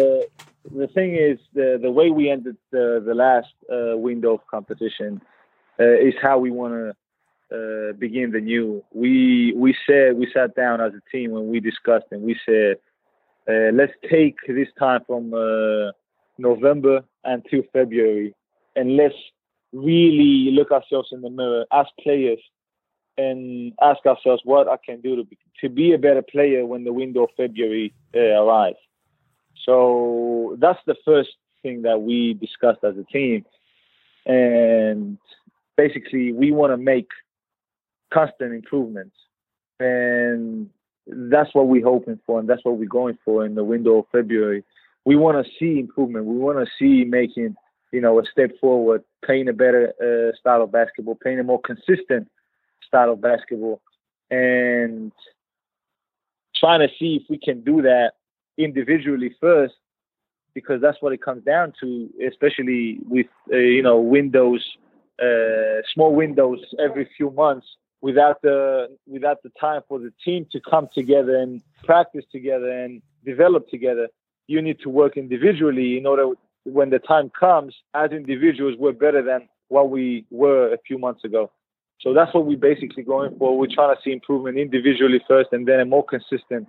the thing is, the the way we ended the the last uh, window of competition uh, is how we want to Uh, begin the new. We we said we sat down as a team when we discussed, and we said, uh, let's take this time from uh, November until February, and let's really look ourselves in the mirror as players and ask ourselves what I can do to be, to be a better player when the window of February uh, arrives. So that's the first thing that we discussed as a team, and basically we want to make constant improvements, and that's what we're hoping for, and that's what we're going for in the window of February. We want to see improvement. We want to see making, you know, a step forward, playing a better uh, style of basketball, playing a more consistent style of basketball, and trying to see if we can do that individually first, because that's what it comes down to, especially with, uh, you know, windows, uh, small windows every few months without the, without the time for the team to come together and practice together and develop together. You need to work individually in order when the time comes, as individuals, we're better than what we were a few months ago. So that's what we're basically going for. We're trying to see improvement individually first and then a more consistent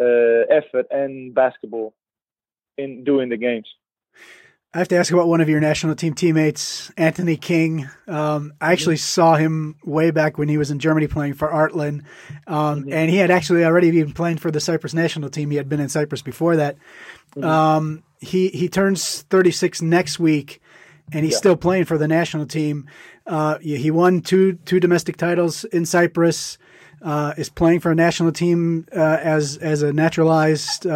uh, effort and basketball in doing the games. I have to ask about one of your national team teammates, Anthony King. Um, I actually mm-hmm. saw him way back when he was in Germany playing for Artlen. Um, mm-hmm. And he had actually already been playing for the Cyprus national team. He had been in Cyprus before that. Mm-hmm. Um, he, he turns thirty-six next week. And he's yeah. still playing for the national team. Uh, he won two two domestic titles in Cyprus. Uh, is playing for a national team uh, as as a naturalized uh,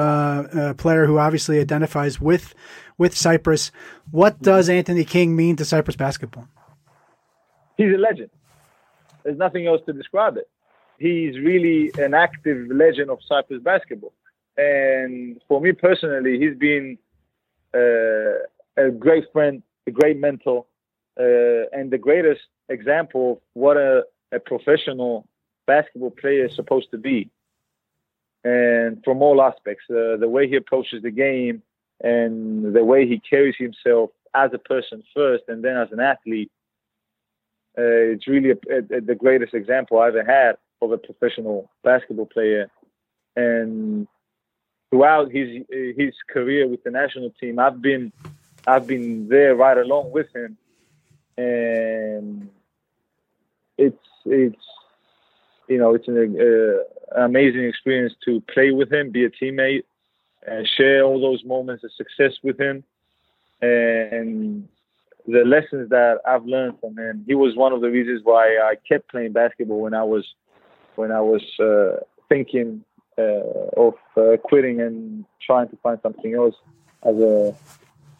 uh, player who obviously identifies with with Cyprus. What does Anthony King mean to Cyprus basketball? He's a legend. There's nothing else to describe it. He's really an active legend of Cyprus basketball. And for me personally, he's been uh, a great friend, a great mentor, uh, and the greatest example of what a, a professional basketball player is supposed to be. And from all aspects, uh, the way he approaches the game and the way he carries himself as a person first and then as an athlete, uh, it's really a, a, the greatest example I ever had of a professional basketball player. And throughout his his career with the national team, I've been... I've been there right along with him, and it's it's you know it's an uh, amazing experience to play with him, be a teammate, and share all those moments of success with him, and the lessons that I've learned from him. He was one of the reasons why I kept playing basketball when I was when I was uh, thinking uh, of uh, quitting and trying to find something else as a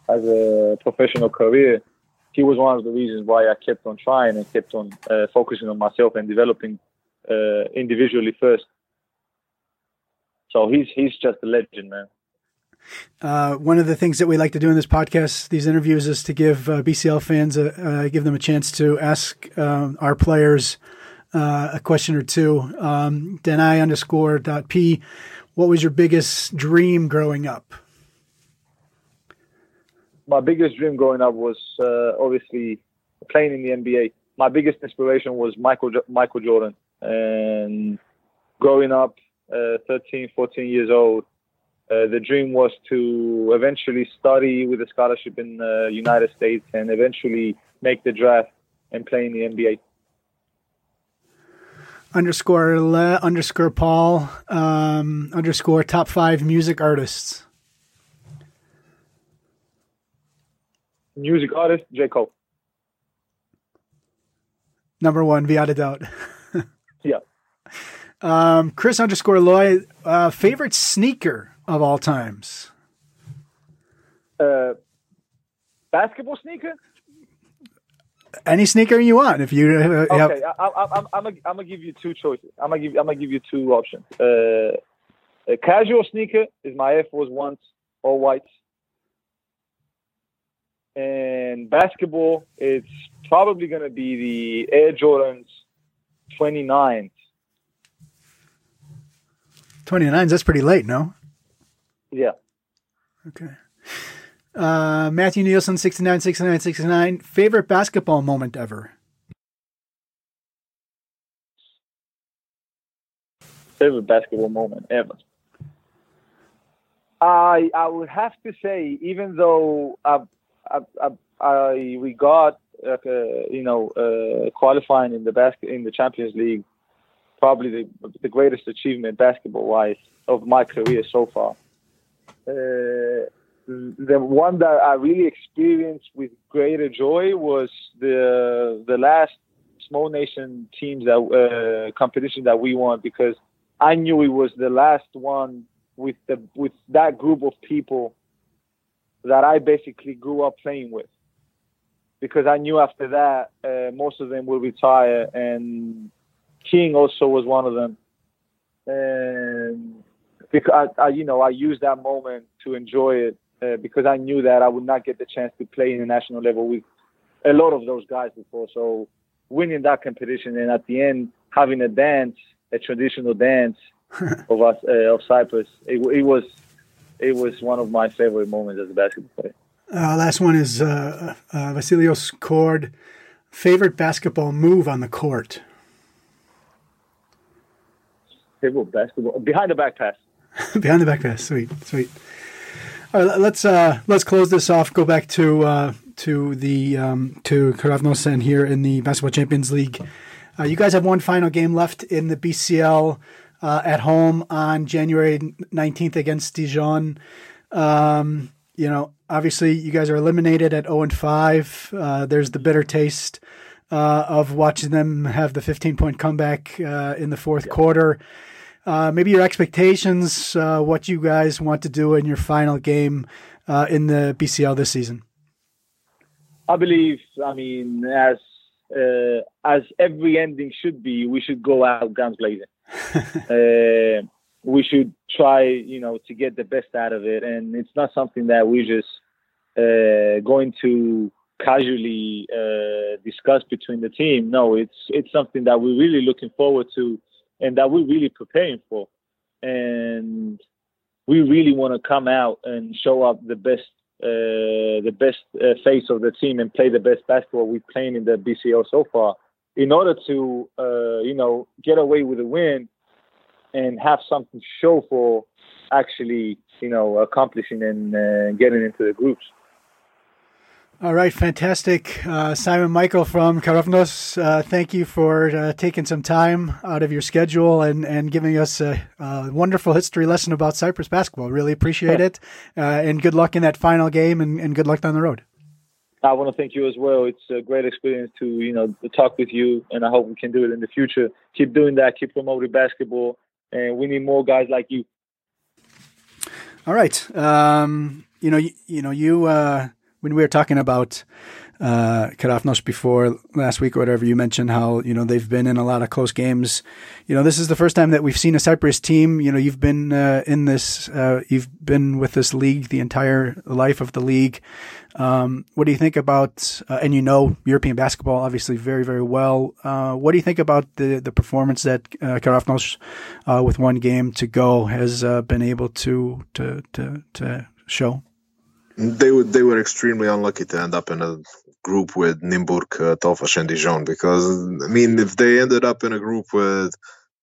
as a professional career. He was one of the reasons why I kept on trying and kept on uh, focusing on myself and developing uh, individually first. So he's he's just a legend, man. Uh, one of the things that we like to do in this podcast, these interviews, is to give uh, B C L fans, a, uh, give them a chance to ask um, our players uh, a question or two. Um, Denai underscore dot P, what was your biggest dream growing up? My biggest dream growing up was uh, obviously playing in the N B A. My biggest inspiration was Michael Michael Jordan. And growing up, uh, thirteen, fourteen years old, uh, the dream was to eventually study with a scholarship in the uh, United States and eventually make the draft and play in the N B A. Underscore Le, underscore Paul, um, underscore top five music artists. Music artist, J. Cole. Number one, beyond a doubt. yeah. Um, Chris underscore Lloyd, uh, favorite sneaker of all times? Uh, basketball sneaker? Any sneaker you want. If you uh, okay, have... I, I, I'm, I'm gonna I'm give you two choices. I'm gonna give I'm gonna give you two options. Uh, a casual sneaker is my Air Force Ones, all whites. And basketball, it's probably going to be the Air Jordans twenty-nines. twenty-nines, that's pretty late, no? Yeah. Okay. Uh, Matthew Nielsen, sixty-nine, sixty-nine, sixty-nine. Favorite basketball moment ever? Favorite basketball moment ever? I, I would have to say, even though I've I, I, I regard, uh, you know, uh, qualifying in the basket in the Champions League probably the, the greatest achievement basketball-wise of my career so far. Uh, the one that I really experienced with greater joy was the the last small nation teams that uh, competition that we won, because I knew it was the last one with the with that group of people that I basically grew up playing with, because I knew after that uh, most of them will retire, and King also was one of them. And because I, I, you know, I used that moment to enjoy it uh, because I knew that I would not get the chance to play in the national level with a lot of those guys before. So winning that competition and at the end having a dance, a traditional dance of us uh, of Cyprus, it, it was it was one of my favorite moments as a basketball player. Uh, last one is uh, uh, Vasilios Kord. Favorite basketball move on the court? Favorite basketball behind the back pass. Behind the back pass, sweet, sweet. All right, let's uh, let's close this off. Go back to uh, to the um, to Keravnos and here in the Basketball Champions League. Uh, you guys have one final game left in the B C L uh, at home on January nineteenth against Dijon. Um, you know, obviously, you guys are eliminated at zero and five. Uh, there's the bitter taste uh, of watching them have the fifteen-point comeback uh, in the fourth yeah. quarter. Uh, maybe your expectations, uh, what you guys want to do in your final game uh, in the B C L this season. I believe, I mean, as uh, as every ending should be, we should go out guns blazing. uh, we should try, you know, to get the best out of it. And it's not something that we're just uh, going to casually uh, discuss between the team. No, it's it's something that we're really looking forward to and that we're really preparing for. And we really want to come out and show up the best uh, the best uh, face of the team and play the best basketball we've played in the B C L so far in order to, uh, you know, get away with a win and have something to show for actually, you know, accomplishing and uh, getting into the groups. All right, fantastic. Uh, Simon Michail from Keravnos, uh, thank you for uh, taking some time out of your schedule and, and giving us a, a wonderful history lesson about Cyprus basketball. Really appreciate it. Uh, and good luck in that final game and, and good luck down the road. I want to thank you as well. It's a great experience to, you know, to talk with you, and I hope we can do it in the future. Keep doing that. Keep promoting basketball. And we need more guys like you. All right. Um, you know, you, you know, you, uh, when we were talking about uh, Keravnos before last week or whatever, you mentioned how, you know, they've been in a lot of close games. You know, this is the first time that we've seen a Cyprus team. You know, you've been uh, in this, uh, you've been with this league the entire life of the league. Um, what do you think about, uh, and you know European basketball obviously very, very well. Uh, what do you think about the, the performance that uh, Keravnos, uh, with one game to go, has uh, been able to to to, to show? They were, they were extremely unlucky to end up in a group with Nymburk, uh, TOFAS, and Dijon because, I mean, if they ended up in a group with,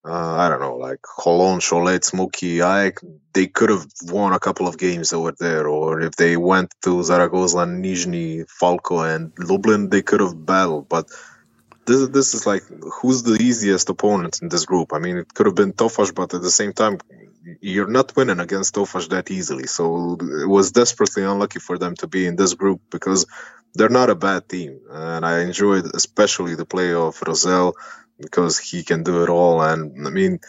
uh, I don't know, like Holon, Cholet, Smoky, Aik, they could have won a couple of games over there. Or if they went to Zaragoza, Nizhny, Falco, and Lublin, they could have battled. But this, this is like, who's the easiest opponent in this group? I mean, it could have been TOFAS, but at the same time, you're not winning against TOFAS that easily. So it was desperately unlucky for them to be in this group because they're not a bad team. And I enjoyed especially the play of Rosell because he can do it all. And I mean,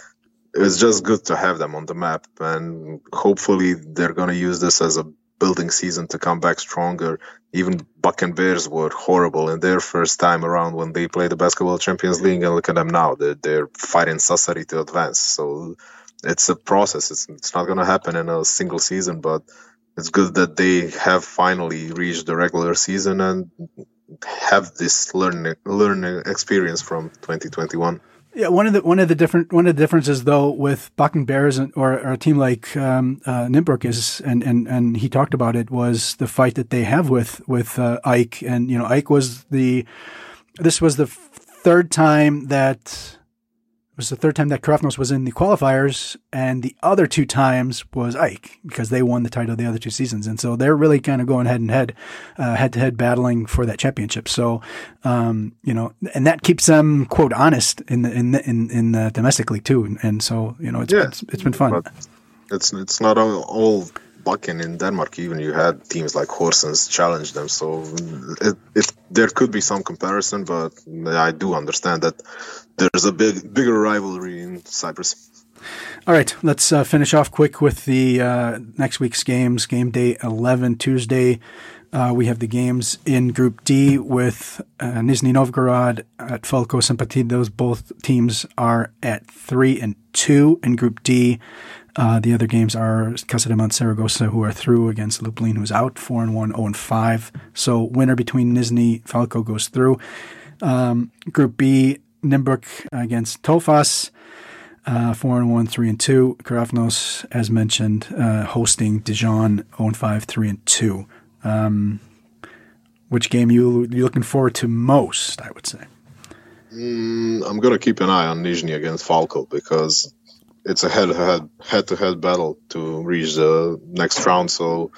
it's just good to have them on the map. And hopefully they're going to use this as a building season to come back stronger. Even Buck and Bears were horrible in their first time around when they played the Basketball Champions League. And look at them now. They're, they're fighting Sassari to advance. So it's a process. It's, it's not going to happen in a single season, but it's good that they have finally reached the regular season and have this learning learning experience from twenty twenty-one. Yeah, one of the one of the different one of the differences though with Buck and Bears and, or, or a team like um, uh, Nymburk is, and, and and he talked about it, was the fight that they have with with uh, Aik, and you know Aik was the this was the third time that. It was the third time that Keravnos was in the qualifiers, and the other two times was Aik because they won the title the other two seasons. And so they're really kind of going head and head, uh, head to head battling for that championship. So, um, you know, and that keeps them quote honest in the, in the, in, in the domestic league too. And, and so, you know, it's, yeah, it's, it's been fun. It's, it's not all, all bucking in Denmark. Even you had teams like Horsens challenge them. So it, it, there could be some comparison, but I do understand that there's a big, bigger rivalry in Cyprus. All right, let's uh, finish off quick with the uh, next week's games. Game day eleven, Tuesday. Uh, we have the games in Group D with uh, Nizhny Novgorod at Falco Simpatidos. Both teams are at three and two in Group D. Uh, the other games are Casademont Zaragoza, who are through, against Lublin, who's out, four and one, zero and five. So winner between Nizhny, Falco goes through. Um, Group B, Nymburk against TOFAS, uh, four and one, three and two. Keravnos, as mentioned, uh, hosting Dijon, zero and five, three and two. Um, which game you you looking forward to most? I would say. Mm, I'm gonna keep an eye on Nizhny against Falco because it's a head-to-head head-to-head battle to reach the next round. So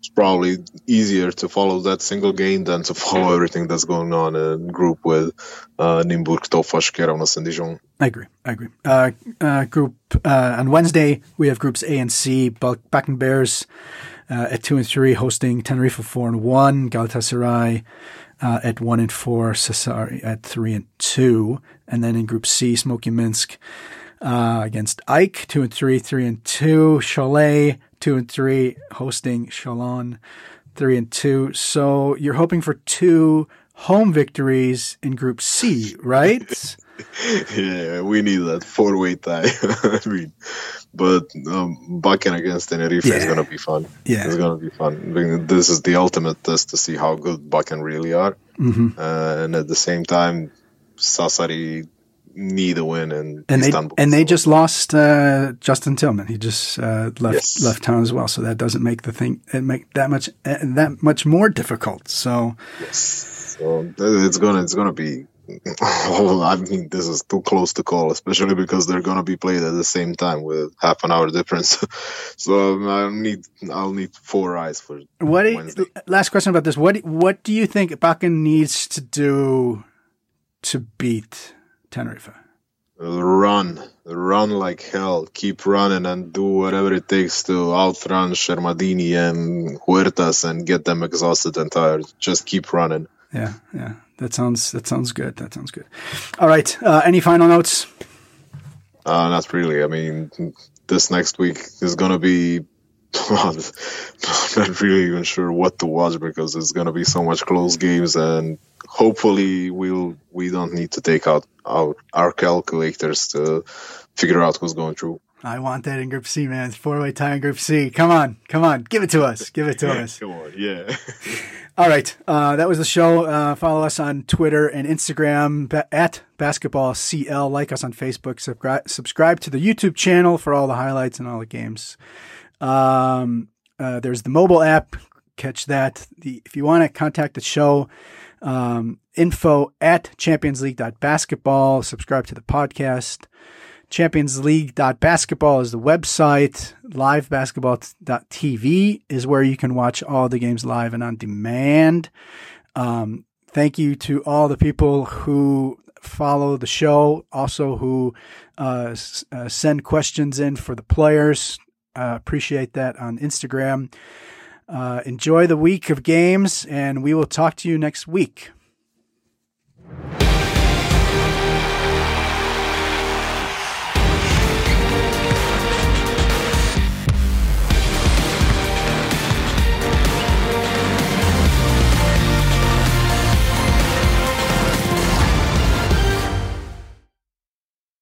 it's probably easier to follow that single game than to follow everything that's going on in group with uh, Nymburk, Tofaş, Keravnos, and Dijon. I agree. I agree. Uh, uh, group uh, on Wednesday we have groups A and C. Back and Bears. Uh, at two and three, hosting Tenerife four and one, Galatasaray uh, at one and four, Sassari at three and two, and then in Group C, Smoky Minsk uh, against Ike two and three, three and two, Cholet two and three, hosting Chalon three and two. So you're hoping for two home victories in Group C, right? Yeah, we need that four-way tie. I mean, but um, Bakken against Tenerife yeah. is going to be fun. Yeah. It's going to be fun. This is the ultimate test to see how good Bakken really are. Mm-hmm. Uh, and at the same time, Sassari need a win in and Istanbul. They, and they just lost uh, Justin Tillman. He just uh, left yes. left town as well. So that doesn't make the thing it make that much uh, that much more difficult. So yes, so it's gonna it's gonna be. Oh, I mean, this is too close to call, especially because they're gonna be played at the same time with half an hour difference. So I need, I'll need four eyes for. What? Wednesday. Last question about this. What? What do you think Bakken needs to do to beat Tenerife? Run, run like hell. Keep running and do whatever it takes to outrun Shermadini and Huertas and get them exhausted and tired. Just keep running. Yeah, yeah. That sounds that sounds good. That sounds good. All right. Uh, any final notes? Uh, not really. I mean, this next week is going to be I'm not really even sure what to watch because there's going to be so much close games, and hopefully we'll we don't need to take out our, our calculators to figure out who's going through. I want that in Group C, man. It's four-way tie in Group C. Come on. Come on. Give it to us. Give it to us. Come on. Yeah. All right. Uh, that was the show. Uh, follow us on Twitter and Instagram ba- at BasketballCL. Like us on Facebook. Subscribe, subscribe to the YouTube channel for all the highlights and all the games. Um, uh, there's the mobile app. Catch that. The, if you want to contact the show, um, info at championsleague.basketball. Subscribe to the podcast. championsleague dot basketball is the website. live basketball dot t v is where you can watch all the games live and on demand. Um, thank you to all the people who follow the show, also who uh, s- uh, send questions in for the players. Uh, appreciate that on Instagram. Uh, enjoy the week of games, and we will talk to you next week.